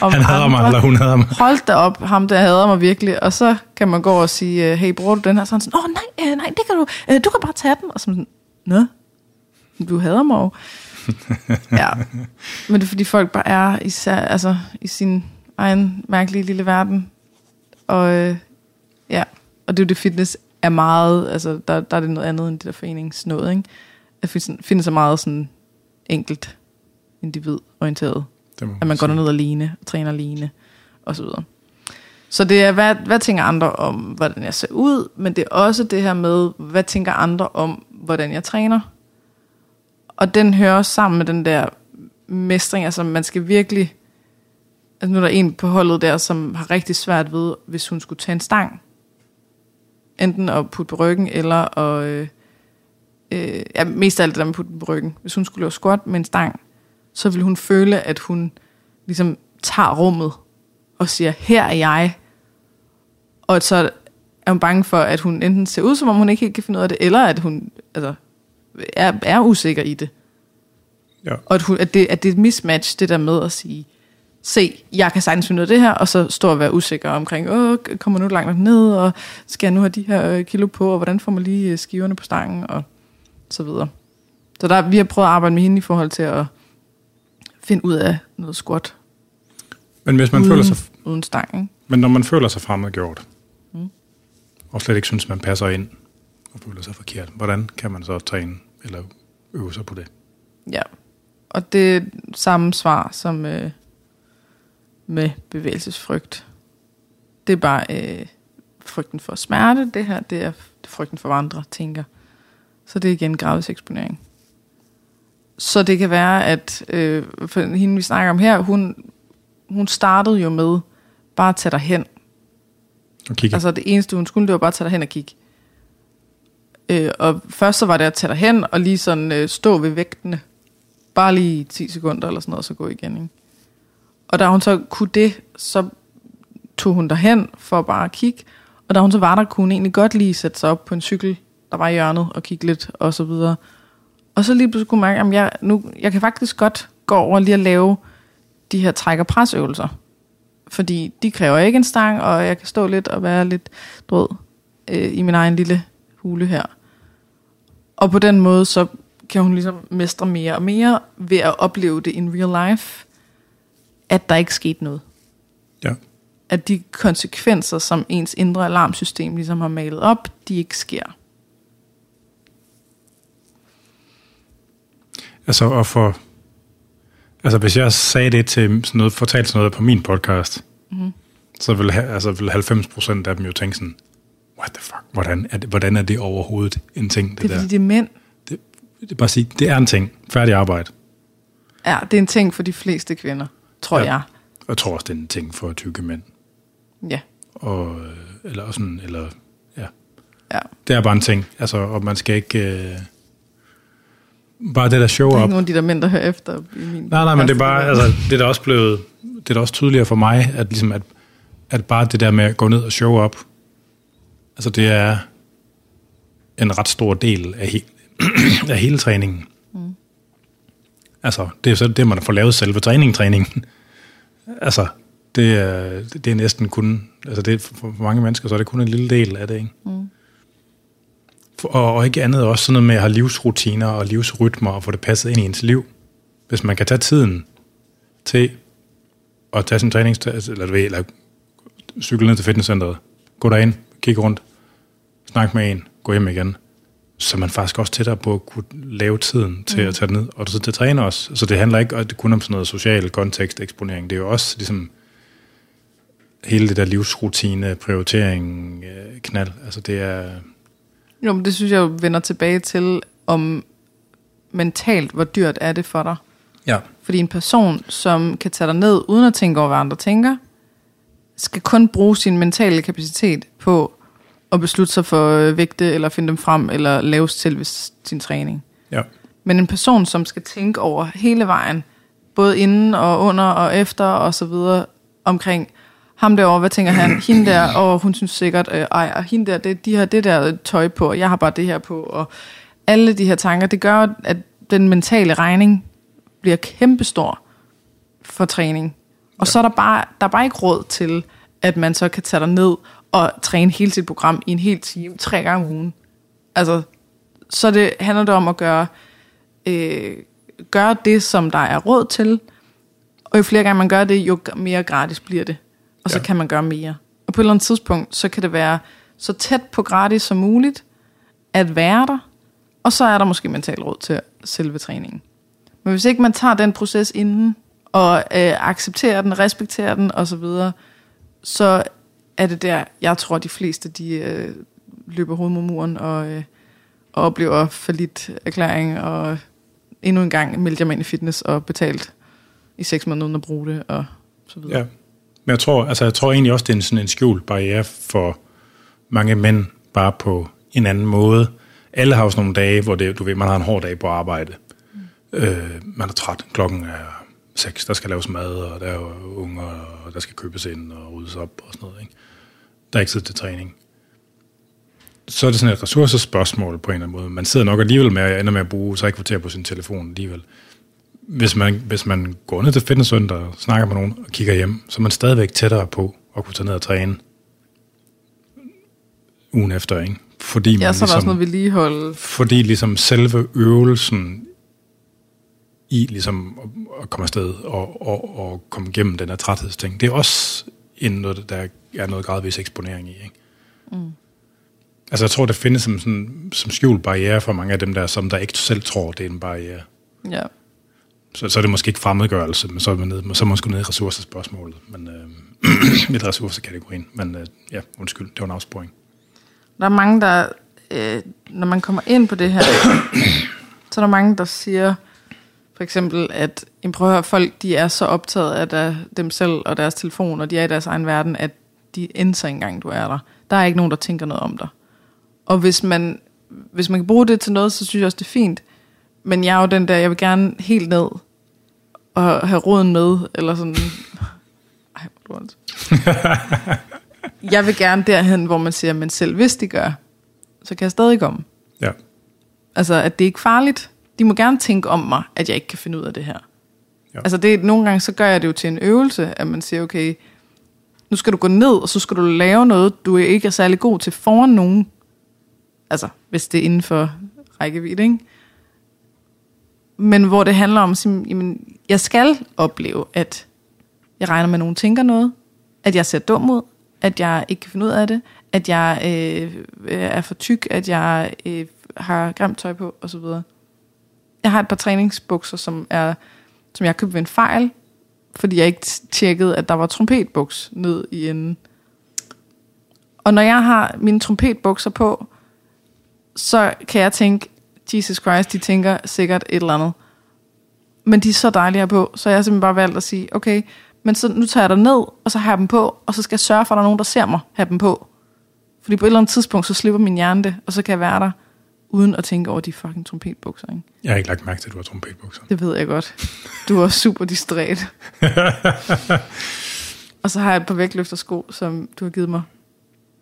om han hader mig, eller hun hader mig. Hold da op, ham der hader mig virkelig. Og så kan man gå og sige, hey, bruger du den her? Så han sådan, åh oh, nej, nej, det kan du, du kan bare tage den. Og så sådan, nå, du hader mig jo. Ja, men det er fordi folk bare er især, altså, i sin egen mærkelige lille verden. Og øh, ja, og det er jo det, fitness er meget, altså der, der er det noget andet end det der foreningsnåde, ikke? At fitness er meget sådan enkelt individorienteret, man at man går ned alene, og træner alene, og så videre. Så det er, hvad, hvad tænker andre om, hvordan jeg ser ud, men det er også det her med, hvad tænker andre om, hvordan jeg træner. Og den hører sammen med den der mestring, altså man skal virkelig, altså nu er der en på holdet der, som har rigtig svært ved, hvis hun skulle tage en stang, enten at putte på ryggen, eller at, øh, øh, ja, mest af alt det der med at putte på ryggen, hvis hun skulle lave squat med en stang, så vil hun føle, at hun ligesom tager rummet og siger, her er jeg. Og så er hun bange for, at hun enten ser ud, som om hun ikke helt kan finde ud af det, eller at hun altså, er, er usikker i det. Ja. Og at, hun, at, det, at det er et mismatch, det der med at sige, se, jeg kan sagtens finde ud af det her, og så står og være usikker omkring, åh, kommer nu langt ned, og skal jeg nu have de her kilo på, og hvordan får man lige skiverne på stangen, og så videre. Så der, vi har prøvet at arbejde med hende i forhold til at finde ud af noget squat. Men hvis man uden, føler sig uden stang, ikke? Men når man føler sig fremmedgjort, mm. og slet ikke synes, man passer ind, og føler sig forkert, hvordan kan man så træne eller øve sig på det? Ja, og det er samme svar som øh, med bevægelsesfrygt. Det er bare øh, frygten for smerte, det her det er frygten for andre, tænker. Så det er igen gradvis eksponering. Så det kan være, at øh, for hende vi snakker om her, hun, hun startede jo med bare at tage dig hen. Og kigge. Altså det eneste hun skulle, det var bare at tage dig hen og kigge. Øh, og først så var det at tage dig hen og lige sådan øh, stå ved vægtene. Bare lige ti sekunder eller sådan noget, og så gå igen. Ikke? Og da hun så kunne det, så tog hun derhen for bare at kigge. Og da hun så var der, kunne hun egentlig godt lige sætte sig op på en cykel, der var i hjørnet, og kigge lidt og så videre. Og så lige pludselig kunne man mærke, at jeg, nu, jeg kan faktisk godt gå over lige at lave de her træk- og presøvelser. Fordi de kræver ikke en stang, og jeg kan stå lidt og være lidt drød øh, i min egen lille hule her. Og på den måde, så kan hun ligesom mestre mere og mere ved at opleve det in real life, at der ikke skete noget. Ja. At de konsekvenser, som ens indre alarmsystem ligesom har malet op, de ikke sker. Altså, og for, altså hvis jeg sagde det til sådan noget, fortalte sådan noget på min podcast, mm-hmm. så ville altså, vil halvfems procent af dem jo tænke sådan, what the fuck, hvordan er det, hvordan er det overhovedet en ting? Det, det er der? Fordi det er mænd. Det, det, bare sige, det er en ting. Færdig arbejde. Ja, det er en ting for de fleste kvinder, tror ja, jeg. Jeg tror også, det er en ting for tykke mænd. Ja. Og, eller sådan, eller, ja. ja. Det er bare en ting, altså, og man skal ikke... Øh, bare det der show up. Der er ikke nogen af de der mænd, der hører efter. I min nej, nej, men det er bare, altså, det er da også blevet, det er da også tydeligere for mig, at ligesom, at, at bare det der med at gå ned og show up, altså det er en ret stor del af, he, af hele træningen. Mm. Altså, det er så det, man får lavet selve træningen, træningen. Altså, det er, det er næsten kun, altså det for mange mennesker, så er det kun en lille del af det, ikke? Mm. Og, og ikke andet også sådan noget med at have livsrutiner og livsrytmer og få det passet ind i ens liv. Hvis man kan tage tiden til at tage sin trænings eller, eller cykle ned til fitnesscenteret, gå derind, kigge rundt, snakke med en, gå hjem igen, så er man faktisk også tættere på at kunne lave tiden til mm. at tage ned og så til at træne også. Så det handler ikke kun om sådan noget social kontekst, eksponering. Det er jo også ligesom hele det der livsrutine, prioritering, knald. Altså det er... Jo, men det synes jeg jo vender tilbage til, om mentalt, hvor dyrt er det for dig. Ja. Fordi en person, som kan tage dig ned, uden at tænke over, hvad andre tænker, skal kun bruge sin mentale kapacitet på at beslutte sig for vægte, eller finde dem frem, eller lave selv sin træning. Ja. Men en person, som skal tænke over hele vejen, både inden og under og efter og så videre, omkring... Ham derovre, hvad tænker han? Hende der, og hun synes sikkert, øh, ej, og hende der, det, de har det der tøj på, og jeg har bare det her på, og alle de her tanker, det gør, at den mentale regning bliver kæmpestor for træning. Og ja. Så er der bare, der er bare ikke råd til, at man så kan tage dig ned og træne hele sit program i en hel time, tre gange om ugen. Altså, så det handler det om at gøre, øh, gøre det, som der er råd til, og jo flere gange man gør det, jo mere gratis bliver det. Og så ja. Kan man gøre mere. Og på et eller andet tidspunkt, så kan det være så tæt på gratis som muligt at være der, og så er der måske mental råd til selve træningen. Men hvis ikke man tager den proces inden, og øh, accepterer den, respekterer den osv., så er det der, jeg tror, de fleste de øh, løber hovedet mod muren og, øh, og oplever fallit erklæring, og endnu en gang melder jeg mig ind i fitness og betalt i seks måneder uden at bruge det, og så videre. Ja. Men jeg tror, altså jeg tror egentlig også, det er en, sådan en skjult barriere for mange mænd, bare på en anden måde. Alle har også nogle dage, hvor det, du ved, man har en hård dag på arbejde. Mm. Øh, man er træt, klokken er seks, der skal laves mad, og der er unger, og der skal købes ind og ryddes op og sådan noget. Ikke? Der er ikke tid til træning. Så er det sådan et ressourcespørgsmål på en eller anden måde. Man sidder nok alligevel med, at ender med at bruge tre kvarter på sin telefon alligevel. Hvis man, hvis man går ned til fitnesscenteret og snakker med nogen og kigger hjem, så er man stadigvæk tættere på at kunne tage ned og træne ugen efter, ikke? Fordi man ja, så er der ligesom, også noget vedligehold. Fordi ligesom selve øvelsen i ligesom at komme afsted og, og, og komme gennem den her træthedsting, det er også inden noget, der er noget gradvis eksponering i. Ikke? Mm. Altså jeg tror, det findes som, sådan, som skjult barriere for mange af dem der, som der ikke selv tror, det er en barriere. Ja. Så, så er det måske ikke fremmedgørelse, men så er man, ned, så er man sgu nede i ressourcespørgsmålet. Men øh, et ressourcekategorien. Men øh, ja, undskyld, det var en afsporing. Der er mange, der... Øh, når man kommer ind på det her, så er der mange, der siger... For eksempel, at prøv at høre, folk de er så optaget af der, dem selv og deres telefon, og de er i deres egen verden, at de indser engang, du er der. Der er ikke nogen, der tænker noget om dig. Og hvis man, hvis man kan bruge det til noget, så synes jeg også, det er fint. Men jeg er jo den der, jeg vil gerne helt ned og have roden med, eller sådan... Ej, hvor er det jeg vil gerne derhen, hvor man siger, men selv hvis de gør, så kan jeg stadig komme. Ja. Altså, at det ikke er farligt. De må gerne tænke om mig, at jeg ikke kan finde ud af det her. Ja. Altså det, nogle gange så gør jeg det jo til en øvelse, at man siger, okay, nu skal du gå ned, og så skal du lave noget, du ikke er særlig god til foran nogen. Altså, hvis det er inden for rækkevidde, ikke? Men hvor det handler om, jamen, jeg skal opleve, at jeg regner med, at nogen tænker noget, at jeg ser dum ud, at jeg ikke kan finde ud af det, at jeg øh, er for tyk, at jeg øh, har grimt tøj på, osv. Jeg har et par træningsbukser, som, er, som jeg købte ved en fejl, fordi jeg ikke tjekkede, at der var trompetbuks ned i enden. Og når jeg har mine trompetbukser på, så kan jeg tænke, Jesus Christ, de tænker sikkert et eller andet. Men de er så dejlige her på, så jeg har simpelthen bare valgt at sige, okay, men så nu tager jeg dig ned, og så har jeg dem på, og så skal jeg sørge for, at der er nogen, der ser mig have dem på. Fordi på et eller andet tidspunkt, så slipper min hjerne det, og så kan jeg være der. Uden at tænke over de fucking trompetbukser, ikke? Jeg har ikke lagt mærke til, at du har trompetbukser. Det ved jeg godt. Du er super distræt. Og så har jeg et par vægtløftersko, som du har givet mig.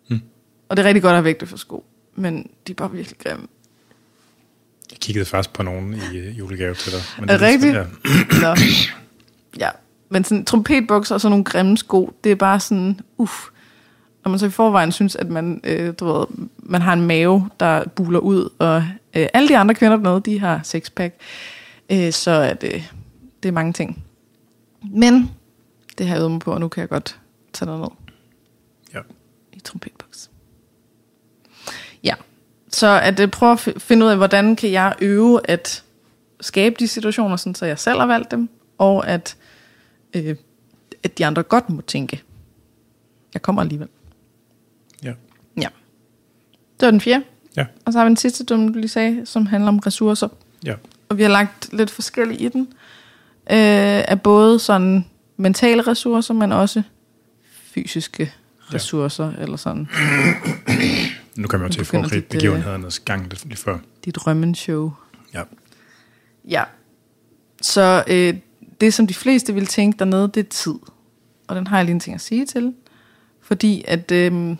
Hmm. Og det er rigtig godt at have vægtløftersko, men de er bare virkelig grimme. Jeg kiggede faktisk på nogen i julegave til dig. Men er det rigtigt? Ja. Ja, men sådan trompetbukser og sådan nogle grimme sko, det er bare sådan, uff. Når man så i forvejen synes, at man, øh, du ved, man har en mave, der buler ud, og øh, alle de andre kvinder dernede, de har sixpack, øh, så er det, det er mange ting. Men det har jeg øvet mig på, og nu kan jeg godt tage noget ned. Ja. I trompetboks. Ja, så at øh, prøve at finde ud af, hvordan kan jeg øve at skabe de situationer, sådan, så jeg selv har valgt dem, og at, øh, at de andre godt må tænke, jeg kommer alligevel. Ja. Ja. Det var den fjerde. Ja. Og så har vi den sidste, du lige sagde, som handler om ressourcer. Ja. Og vi har lagt lidt forskelligt i den. Øh, af både sådan mentale ressourcer, men også fysiske ressourcer, ja. Eller sådan. Nu kan man jo til at foregribe begivenhedernes gang lidt, lidt før. Dit rømmenshow. Ja. Ja. Så øh, det, som de fleste vil tænke dernede, det er tid. Og den har jeg lige en ting at sige til. Fordi at øh,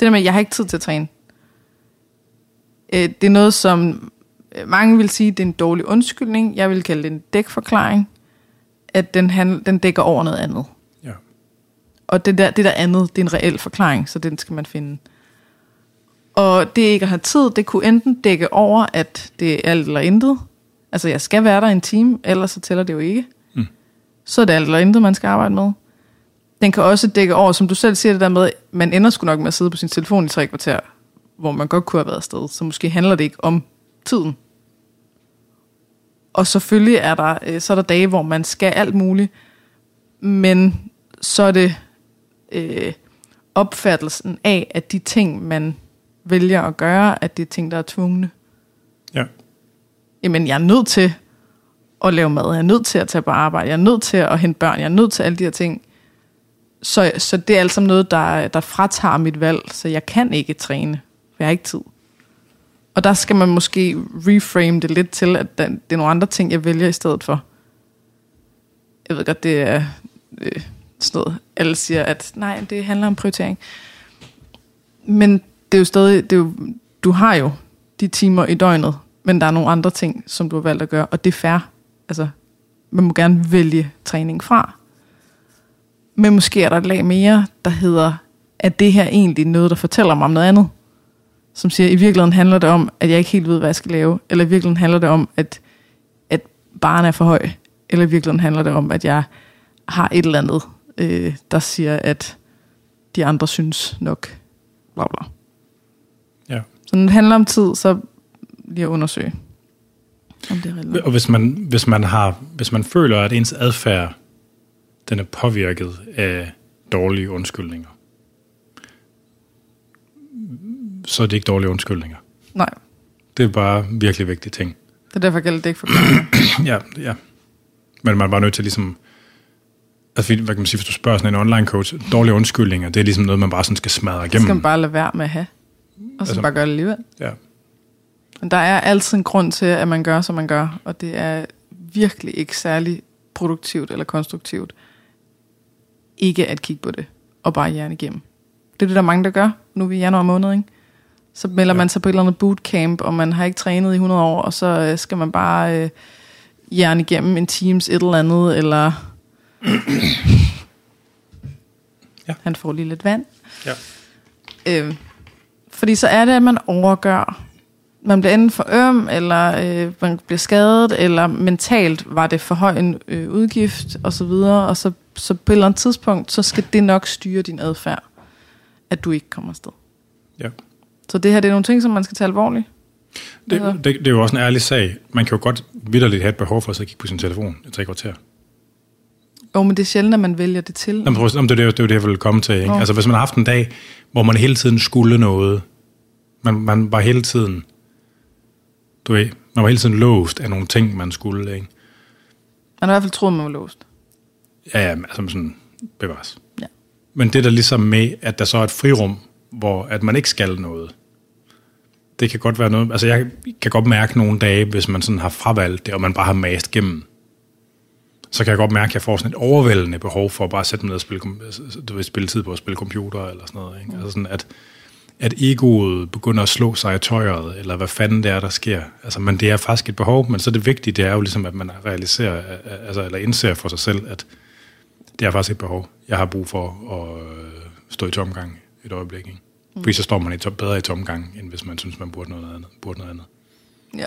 det der med, at jeg har ikke tid til at træne, øh, det er noget, som mange vil sige, det er en dårlig undskyldning. Jeg vil kalde det en dækforklaring, at den, handl- den dækker over noget andet. Ja. Og det der, det der andet, det er en reel forklaring, så den skal man finde. Og det ikke at have tid, det kunne enten dække over, at det er alt eller intet. Altså jeg skal være der en time, ellers så tæller det jo ikke. Mm. Så er det alt eller intet, man skal arbejde med. Den kan også dække over, som du selv siger det der med, man ender sgu nok med at sidde på sin telefon i tre kvarter, hvor man godt kunne have været afsted, så måske handler det ikke om tiden. Og selvfølgelig er der, så er der dage, hvor man skal alt muligt, men så er det øh, opfattelsen af, at de ting, man vælger at gøre, at det er ting, der er tvungne. Ja. Jamen, jeg er nødt til at lave mad, jeg er nødt til at tage på arbejde, jeg er nødt til at hente børn, jeg er nødt til alle de her ting. Så, så det er altså noget, der, der fratager mit valg, så jeg kan ikke træne, for jeg har ikke tid. Og der skal man måske reframe det lidt til, at der, det er nogle andre ting, jeg vælger i stedet for. Jeg ved godt, det er øh, sådan noget. Alle siger, at nej, det handler om prioritering. Men det er jo stadig, det er jo, du har jo de timer i døgnet, men der er nogle andre ting, som du har valgt at gøre, og det er fair. Altså, man må gerne vælge træning fra. Men måske er der et lag mere, der hedder, at det her egentlig noget, der fortæller mig om noget andet. Som siger, at i virkeligheden handler det om, at jeg ikke helt ved, hvad jeg skal lave. Eller i virkeligheden handler det om, at, at barnet er for høj. Eller i virkeligheden handler det om, at jeg har et eller andet, øh, der siger, at de andre synes nok bla bla. Ja. Så når det handler om tid, så lige at undersøge, om det er relevant. Og hvis man, hvis man, har, hvis man føler, at ens adfærd den er påvirket af dårlige undskyldninger, så er det ikke dårlige undskyldninger. Nej. Det er bare virkelig vigtige ting. Det er derfor gælder det ikke for ja, ja. Men man er bare nødt til ligesom... Altså, hvad kan man sige, hvis du spørger sådan en online coach, dårlige undskyldninger, det er ligesom noget, man bare sådan skal smadre igennem. Det skal man bare lade være med at have. Og så altså, bare gøre det alligevel. Ja. Men der er altid en grund til, at man gør, som man gør. Og det er virkelig ikke særlig produktivt eller konstruktivt ikke at kigge på det og bare hjerne igennem. Det er det, der er mange, der gør. Nu er vi i januar måned, ikke? Så melder ja. man sig på et eller andet bootcamp, og man har ikke trænet i hundrede år, og så skal man bare øh, hjerne igennem en Teams et eller andet, eller... ja. Han får lige lidt vand. Ja. Øh, fordi så er det, at man overgør. Man bliver enten for øm, eller øh, man bliver skadet, eller mentalt var det for høj en øh, udgift, og så videre, og så, så på et eller andet tidspunkt, så skal det nok styre din adfærd, at du ikke kommer afsted. Ja. Så det her, det er nogle ting, som man skal tage alvorligt. Det, det, det er jo også en ærlig sag. Man kan jo godt vitterligt have et behov for at kigge på sin telefon i tre kvarter. Jo, men det er sjældent, at man vælger det til. Jamen, prøv, det er jo det, jeg vil komme til. Ikke? Oh. Altså, hvis man har haft en dag, hvor man hele tiden skulle noget, man, man var hele tiden, du ved, man var hele tiden låst af nogle ting, man skulle. Ikke? Man har i hvert fald troet, man var låst. Ja, ja, altså sådan bevares. Ja. Men det der ligesom med, at der så er et frirum, hvor at man ikke skal noget. Det kan godt være noget... Altså, jeg kan godt mærke nogle dage, hvis man sådan har fravalgt det, og man bare har mast gennem. Så kan jeg godt mærke, at jeg får sådan et overvældende behov for at bare sætte mig ned og spille, du ved, spille tid på at spille computer, eller sådan noget. Ikke? Mm. Altså sådan, at, at egoet begynder at slå sig i tøjret, eller hvad fanden det er, der sker. Altså, men det er faktisk et behov, men så det vigtige, det er jo ligesom, at man realiserer, altså, eller indser for sig selv, at det er faktisk et behov. Jeg har brug for at stå i tomgang et øjeblik, ikke? Fordi så står man i to- bedre i tomgang, end hvis man synes, man burde noget andet. Burde noget andet. Ja.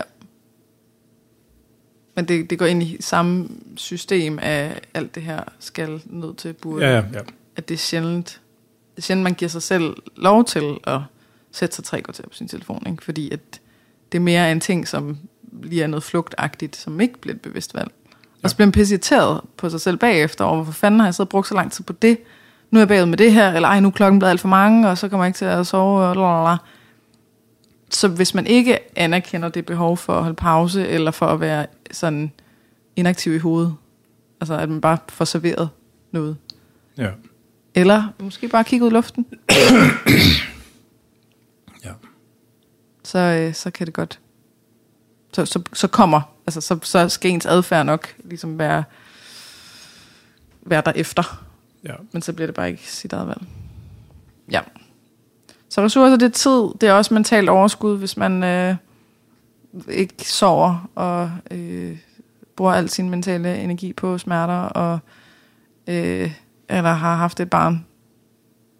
Men det, det går ind i samme system af alt det her skal ned til burde. Ja, ja, ja. At det er sjældent, det er sjældent, man giver sig selv lov til at sætte sig tre kvarter på sin telefon, ikke? Fordi at det er mere en ting, som lige er noget flugtagtigt, som ikke bliver et bevidst valg. Ja. Og så bliver man pisseirriteret på sig selv bagefter, og hvorfor fanden har jeg så brugt så lang tid på det? Nu er jeg bagud med det her, eller ej, nu er klokken blevet alt for mange, og så kommer jeg ikke til at sove, og lalala. Så hvis man ikke anerkender det behov for at holde pause, eller for at være sådan inaktiv i hovedet, altså at man bare får serveret noget. Ja. Eller måske bare kigge ud i luften. ja. Så, så kan det godt. Så, så, så kommer, altså så, så skal ens adfærd nok ligesom være, være derefter. Ja. Men så bliver det bare ikke sit eget valg. Ja. Så ressourcer, det er tid. Det er også mentalt overskud, hvis man øh, ikke sover og øh, bruger al sin mentale energi på smerter, og, øh, eller har haft et barn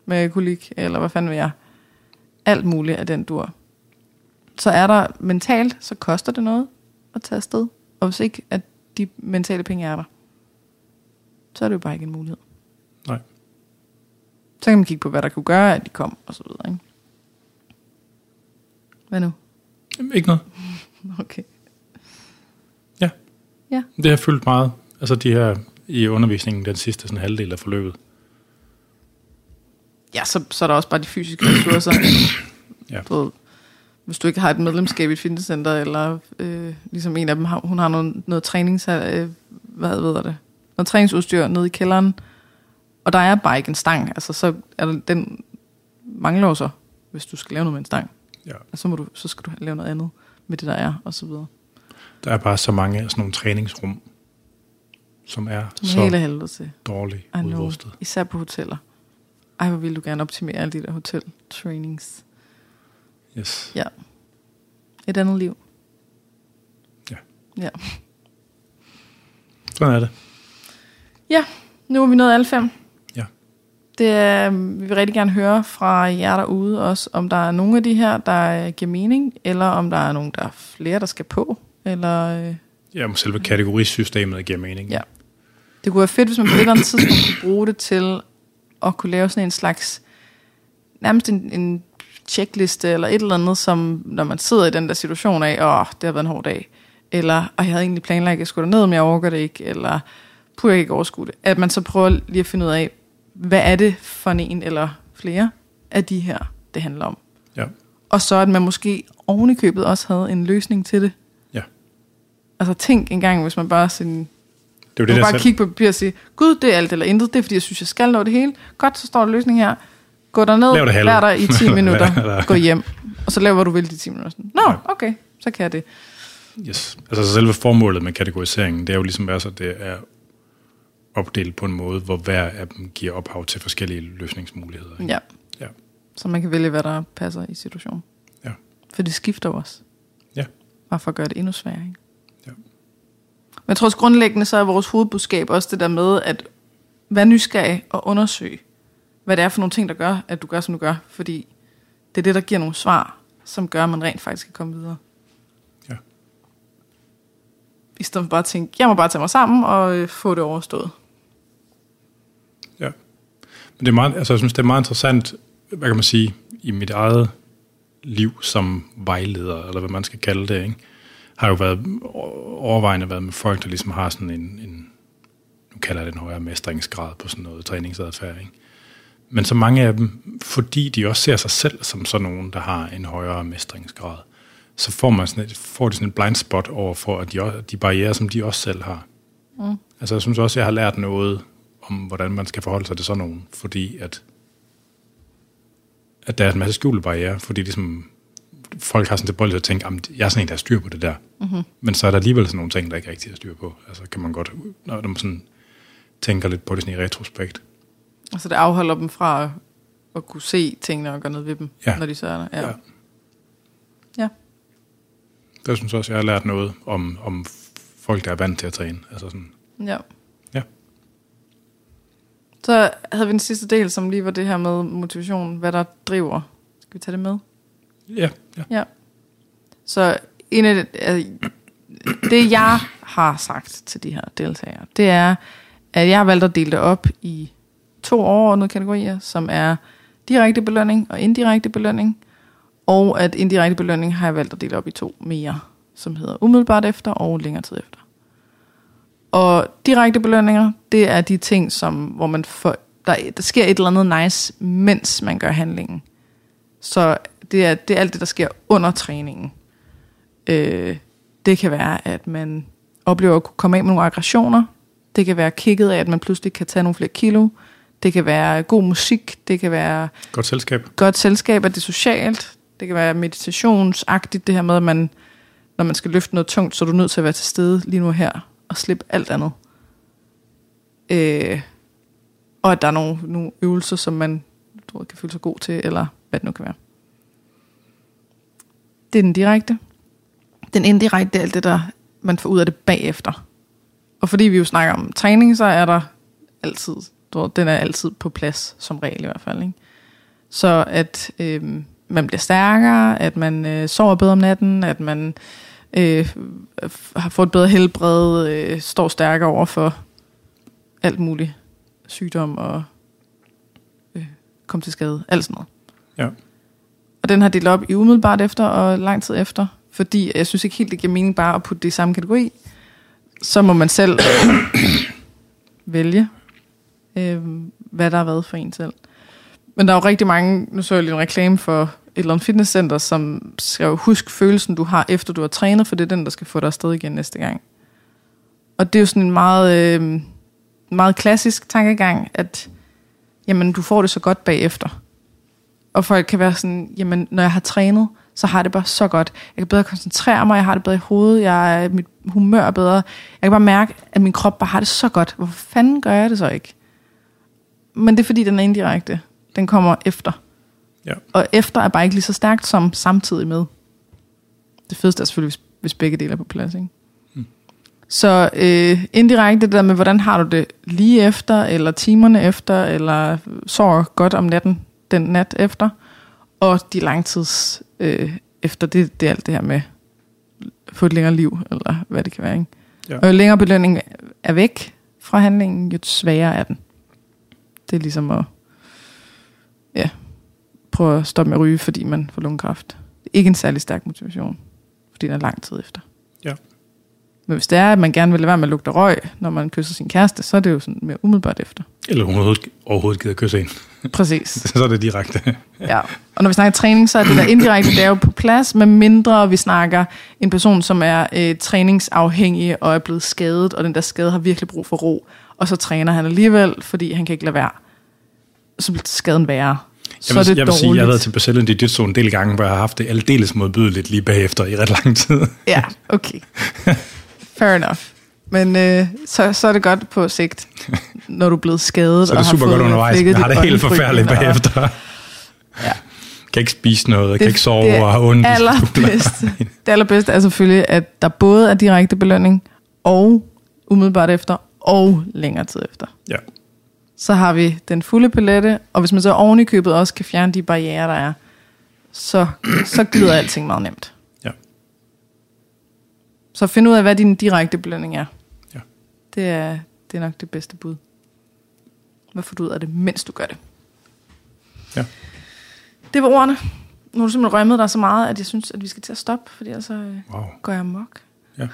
med kolik, eller hvad fanden vil jeg. Alt muligt af den dur. Så er der mentalt, så koster det noget at tage afsted. Og hvis ikke, at de mentale penge er der, så er det jo bare ikke en mulighed. Nej. Så kan man kigge på, hvad der kunne gøre, at de kom, og så videre, ikke? Hvad nu? Ikke noget. Okay. Ja. Ja. Det har fyldt meget. Altså de her i undervisningen, den sidste sådan, halvdel af forløbet. Ja, så, så er der også bare de fysiske ressourcer. ja. På, hvis du ikke har et medlemskab i et fitnesscenter, eller øh, ligesom en af dem, hun har noget, noget trænings... Øh, hvad ved det? Noget træningsudstyr nede i kælderen. Og der er bare ikke en stang, altså så er der, den mangler jo så, hvis du skal lave noget med en stang. Ja. Og så, må du, så skal du lave noget andet med det, der er, og så videre. Der er bare så mange af sådan nogle træningsrum, som er som så dårligt udrustet. Især på hoteller. Ej, hvor vil du gerne optimere alle de der hotel-trainings. Yes. Ja. Et andet liv. Ja. Ja. Sådan er det. Ja, nu er vi nået alle fem. Det er, vi vil rigtig gerne høre fra jer derude også, om der er nogle af de her, der giver mening, eller om der er nogle, der er flere, der skal på, eller... Ja, om selve kategorisystemet giver mening. Ja. Det kunne være fedt, hvis man på et eller andet tidspunkt kunne bruge det til at kunne lave sådan en slags, nærmest en, en checkliste eller et eller andet, som når man sidder i den der situation af, åh, oh, det har været en hård dag, eller, og jeg havde egentlig planlagt, at jeg skulle derned, men jeg overgår det ikke, eller puh, jeg kan ikke overskue det. At man så prøver lige at finde ud af, hvad er det for en eller flere af de her, det handler om. Ja. Og så at man måske oven i købet også havde en løsning til det. Ja. Altså tænk engang, hvis man bare sådan, det var det, man bare kigge på papir og sige, gud, det er alt eller intet, det er fordi, jeg synes, jeg skal nå det hele. Godt, så står der løsning her. Gå derned, lær dig i ti minutter, gå hjem, og så laver du vel de ti minutter. Nå, okay, så kan jeg det. Yes. Altså selve formålet med kategoriseringen, det er jo ligesom altså, det er opdelt på en måde, hvor hver af dem giver ophav til forskellige løsningsmuligheder. Ikke? Ja. Ja. Så man kan vælge, hvad der passer i situationen. Ja. For det skifter også. Ja. Bare for at gøre det endnu sværere, ikke? Ja. Men jeg tror også grundlæggende, så er vores hovedbudskab også det der med, at være nysgerrig og undersøge, hvad det er for nogle ting, der gør, at du gør, som du gør. Fordi det er det, der giver nogle svar, som gør, at man rent faktisk kan komme videre. Ja. I stedet for bare at tænke, jeg må bare tage mig sammen og få det overstået. Ja. Men det er meget, altså jeg synes, det er meget interessant, hvad kan man sige, i mit eget liv som vejleder, eller hvad man skal kalde det, ikke? Har jo været overvejende været med folk, der ligesom har sådan en, en nu kalder jeg det en højere mestringsgrad på sådan noget træningsadfærd, ikke? Men så mange af dem, fordi de også ser sig selv som sådan nogen, der har en højere mestringsgrad, så får, man sådan et, får de sådan et blind spot over for at de, også, de barrierer, som de også selv har. Mm. Altså jeg synes også, jeg har lært noget om, hvordan man skal forholde sig til sådan nogen, fordi at, at der er en masse skjulte barrierer, fordi ligesom, folk har sådan til bold til at tænke, jeg er sådan en, der har styr på det der. Mm-hmm. Men så er der alligevel sådan nogle ting, der ikke rigtig har styr på. Altså kan man godt, når man sådan tænker lidt på det sådan i retrospekt. Altså det afholder dem fra at, at kunne se tingene og gøre noget ved dem, ja. Når de så er der. Ja. Ja. Ja. Der synes jeg også, jeg har lært noget om, om folk, der er vant til at træne. Altså sådan. Ja. Ja. Så havde vi den sidste del, som lige var det her med motivation. Hvad der driver. Skal vi tage det med? Ja. Ja. Ja. Så en af det, altså, det, jeg har sagt til de her deltagere, det er, at jeg har valgt at dele det op i to overordnede kategorier, som er direkte belønning og indirekte belønning, og at indirekte belønning har jeg valgt at dele op i to mere, som hedder umiddelbart efter og længere tid efter. Og direkte belønninger, det er de ting, som, hvor man får, der, der sker et eller andet nice, mens man gør handlingen. Så det er, det er alt det, der sker under træningen. Øh, det kan være, at man oplever at kunne komme af med nogle aggressioner. Det kan være kicket af, at man pludselig kan tage nogle flere kilo. Det kan være god musik, det kan være godt selskab, godt selskab, at det er socialt, det kan være meditationsagtigt, det her med, at man, når man skal løfte noget tungt, så er du nødt til at være til stede lige nu her, og slippe alt andet. Øh, og at der er nogle, nogle øvelser, som man du ved, kan føle sig god til, eller hvad det nu kan være. Det er den direkte. Den indirekte, det er alt det, der man får ud af det bagefter. Og fordi vi jo snakker om træning, så er der altid, den er altid på plads, som regel i hvert fald. Ikke? Så at øh, man bliver stærkere, at man øh, sover bedre om natten, at man øh, har fået et bedre helbred, øh, står stærkere over for alt muligt sygdom og øh, komme til skade, alt sådan noget. Ja. Og den har delt op i umiddelbart efter og lang tid efter, fordi jeg synes ikke helt, det giver mening bare at putte det i samme kategori. Så må man selv vælge, øh, hvad der har været for en selv. Men der er jo rigtig mange, nu så jeg lige en reklame for et eller andet fitnesscenter, som skal jo huske følelsen, du har, efter du har trænet, for det er den, der skal få dig afsted igen næste gang. Og det er jo sådan en meget, øh, meget klassisk tankegang, at jamen, du får det så godt bagefter. Og folk kan være sådan, jamen, når jeg har trænet, så har det bare så godt. Jeg kan bedre koncentrere mig, jeg har det bedre i hovedet, jeg, mit humør er bedre. Jeg kan bare mærke, at min krop bare har det så godt. Hvorfor fanden gør jeg det så ikke? Men det er fordi, den er indirekte. Den kommer efter. Ja. Og efter er bare ikke lige så stærkt som samtidig med. Det fedeste er selvfølgelig, hvis begge dele er på plads. Ikke? Hmm. Så øh, indirekte det der med, hvordan har du det lige efter, eller timerne efter, eller sover godt om natten, den nat efter. Og de langtids øh, efter, det, det er alt det her med at få et længere liv, eller hvad det kan være. Ikke? Ja. Og jo længere belønning er væk fra handlingen, jo sværere er den. Det er ligesom at ja, prøve at stoppe med at ryge, fordi man får lungekræft. Det er ikke en særlig stærk motivation, fordi den er lang tid efter. Ja. Men hvis det er, at man gerne vil lade være med at lugte røg, når man kysser sin kæreste, så er det jo sådan mere umiddelbart efter. Eller hun overhovedet gider kysse en. Præcis. Så er det direkte. Ja. Og når vi snakker træning, så er det der indirekte, det er jo på plads, med mindre vi snakker en person, som er øh, træningsafhængig og er blevet skadet, og den der skade har virkelig brug for ro, og så træner han alligevel, fordi han kan ikke lade være. Så bliver skaden værre. Så jeg vil, er det jeg vil sige, at jeg har været til Brazilian Jiu-Jitsu en del gange, hvor jeg har haft det aldeles modbydeligt lige bagefter i ret lang tid. Ja, okay. Fair enough. Men øh, så, så er det godt på sigt, når du er blevet skadet. Så er det og super godt undervejs, men har det helt forfærdeligt bagefter. Og, ja. Kan ikke spise noget, det, kan ikke sove det, og har ondt. Allerbedste, det allerbedste er selvfølgelig, at der både er direkte belønning, og umiddelbart efter, og længere tid efter. Ja. Så har vi den fulde palette, og hvis man så oven i købet også kan fjerne de barrierer, der er, så, så glider alting meget nemt. Så find ud af, hvad din direkte belønning er. Ja. Det er, det er nok det bedste bud. Hvad får du ud af det, mens du gør det? Ja. Det var ordene. Nu har du simpelthen rømmet dig så meget, at jeg synes, at vi skal til at stoppe, fordi ellers så wow. går jeg amok. Ja.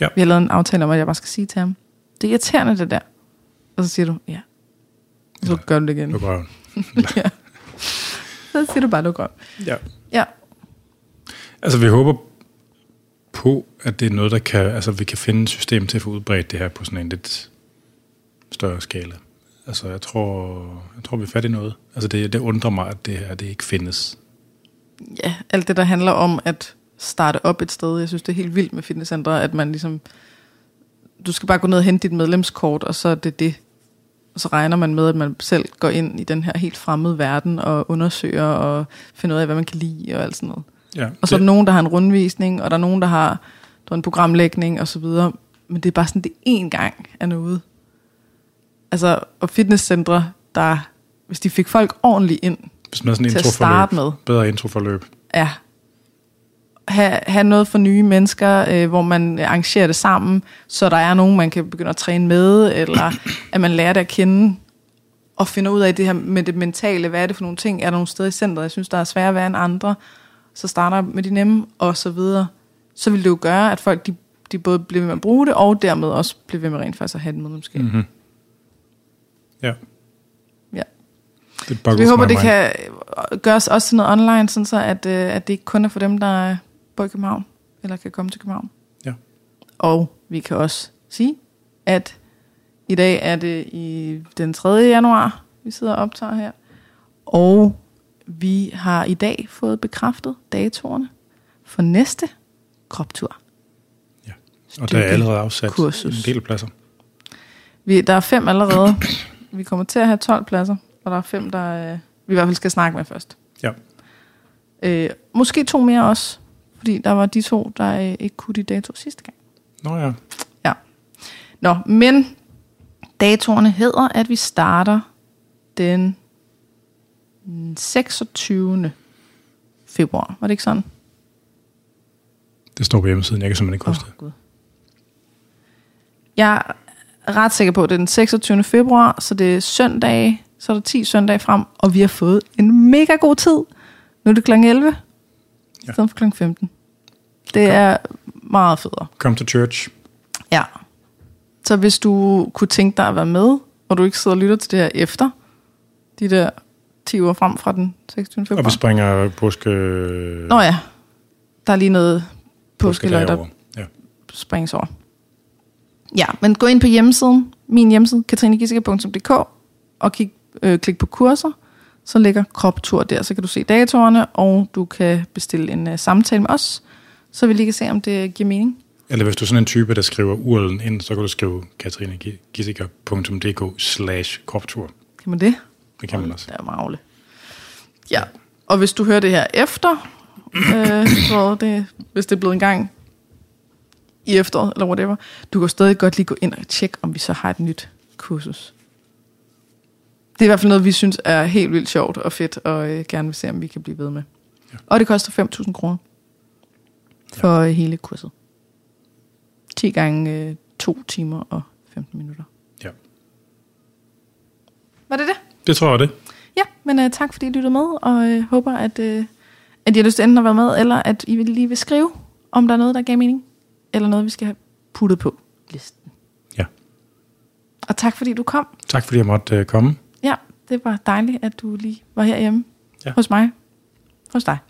Ja. Vi har lavet en aftale om, at jeg bare skal sige til ham, det er irriterende det der. Og så siger du, ja. Så ja, gør du det igen. Luk røven. Ja. Så siger du bare, luk røven. Ja. Ja. Altså, vi håber på, at det er noget, der kan, altså vi kan finde et system til at få udbredt det her på sådan en lidt større skala. Altså jeg tror, jeg tror vi er fat i noget. Altså det, det undrer mig, at det her det ikke findes. Ja, alt det der handler om at starte op et sted. Jeg synes det er helt vildt med fitnesscentre, at man ligesom, du skal bare gå ned og hente dit medlemskort, og så er det det. Og så regner man med, at man selv går ind i den her helt fremmede verden og undersøger og finder ud af, hvad man kan lide og alt sådan noget. Ja, og så er der nogen, der har en rundvisning, og der er nogen, der har der en programlægning og så videre. Men det er bare sådan, det én gang er noget. Altså, og fitnesscentre, der, hvis de fik folk ordentligt ind hvis man sådan til intro at starte med. Bedre introforløb. Ja. Ha, ha noget for nye mennesker, øh, hvor man arrangerer det sammen, så der er nogen, man kan begynde at træne med, eller at man lærer det at kende, og finder ud af det her med det mentale. Hvad er det for nogle ting? Er der nogle steder i centret, jeg synes, der er svært at være end andre? Så starter med de nemme, og så videre. Så vil det jo gøre, at folk de, de både bliver ved med at bruge det, og dermed også bliver ved med rent faktisk at have det medlemskab. Mm-hmm. Ja. Ja. Det vi håber, det kan gøres også til noget online, sådan så at, at det ikke kun er for dem, der bor i København, eller kan komme til København. Ja. Og vi kan også sige, at i dag er det i den tredje januar, vi sidder og optager her, og vi har i dag fået bekræftet datoerne for næste Kroptur. Ja, og der er allerede afsat kursus. En del pladser. Vi, der er fem allerede. Vi kommer til at have tolv pladser, og der er fem, der øh, vi i hvert fald skal snakke med først. Ja. Øh, måske to mere også, fordi der var de to, der øh, ikke kunne de datoer sidste gang. Nå ja. Ja. Nå, men datoerne hedder, at vi starter den seksogtyvende februar. Var det ikke sådan? Det står på hjemmesiden. Jeg kan simpelthen ikke huske det. Oh, jeg er ret sikker på, at det er den seksogtyvende februar, så det er søndag, så er der ti søndage frem, og vi har fået en mega god tid. Nu er det klokken elleve, ja. I stedet for klokken femten. Det Kom. er meget federe. Come to church. Ja. Så hvis du kunne tænke dig at være med, og du ikke sidder og lytter til det her efter, de der ti uger frem fra den seksogtyvende februar. Og vi springer påske... Nå ja, der er lige noget påskeløg, der ja. Springes over. Ja, men gå ind på hjemmesiden, min hjemmeside, katrine gissinger punktum d k, og kig, øh, klik på kurser, så ligger Kroptur der, så kan du se datorerne, og du kan bestille en øh, samtale med os, så vi lige kan se, om det giver mening. Eller hvis du er sådan en type, der skriver urlen ind, så kan du skrive katrine gissinger punktum d k slash kroptur. Kan man det? Det kan man også. Det er magle. Ja, og hvis du hører det her efter, øh, så det, hvis det er blevet en gang i efteråret, eller whatever, du kan stadig godt lige gå ind og tjekke, om vi så har et nyt kursus. Det er i hvert fald noget, vi synes er helt vildt sjovt og fedt, og øh, gerne vil se, om vi kan blive ved med. Ja. Og det koster fem tusind kroner for ja. Hele kurset. ti gange øh, to timer og femten minutter. Ja. Var det det? Det tror jeg det. Ja, men uh, tak fordi I lyttede med, og uh, håber, at, uh, at I har lyst til enten at være med, eller at I lige vil skrive, om der er noget, der gav mening, eller noget, vi skal have puttet på listen. Ja. Og tak fordi du kom. Tak fordi jeg måtte uh, komme. Ja, det var dejligt, at du lige var herhjemme, ja. Hos mig, hos dig.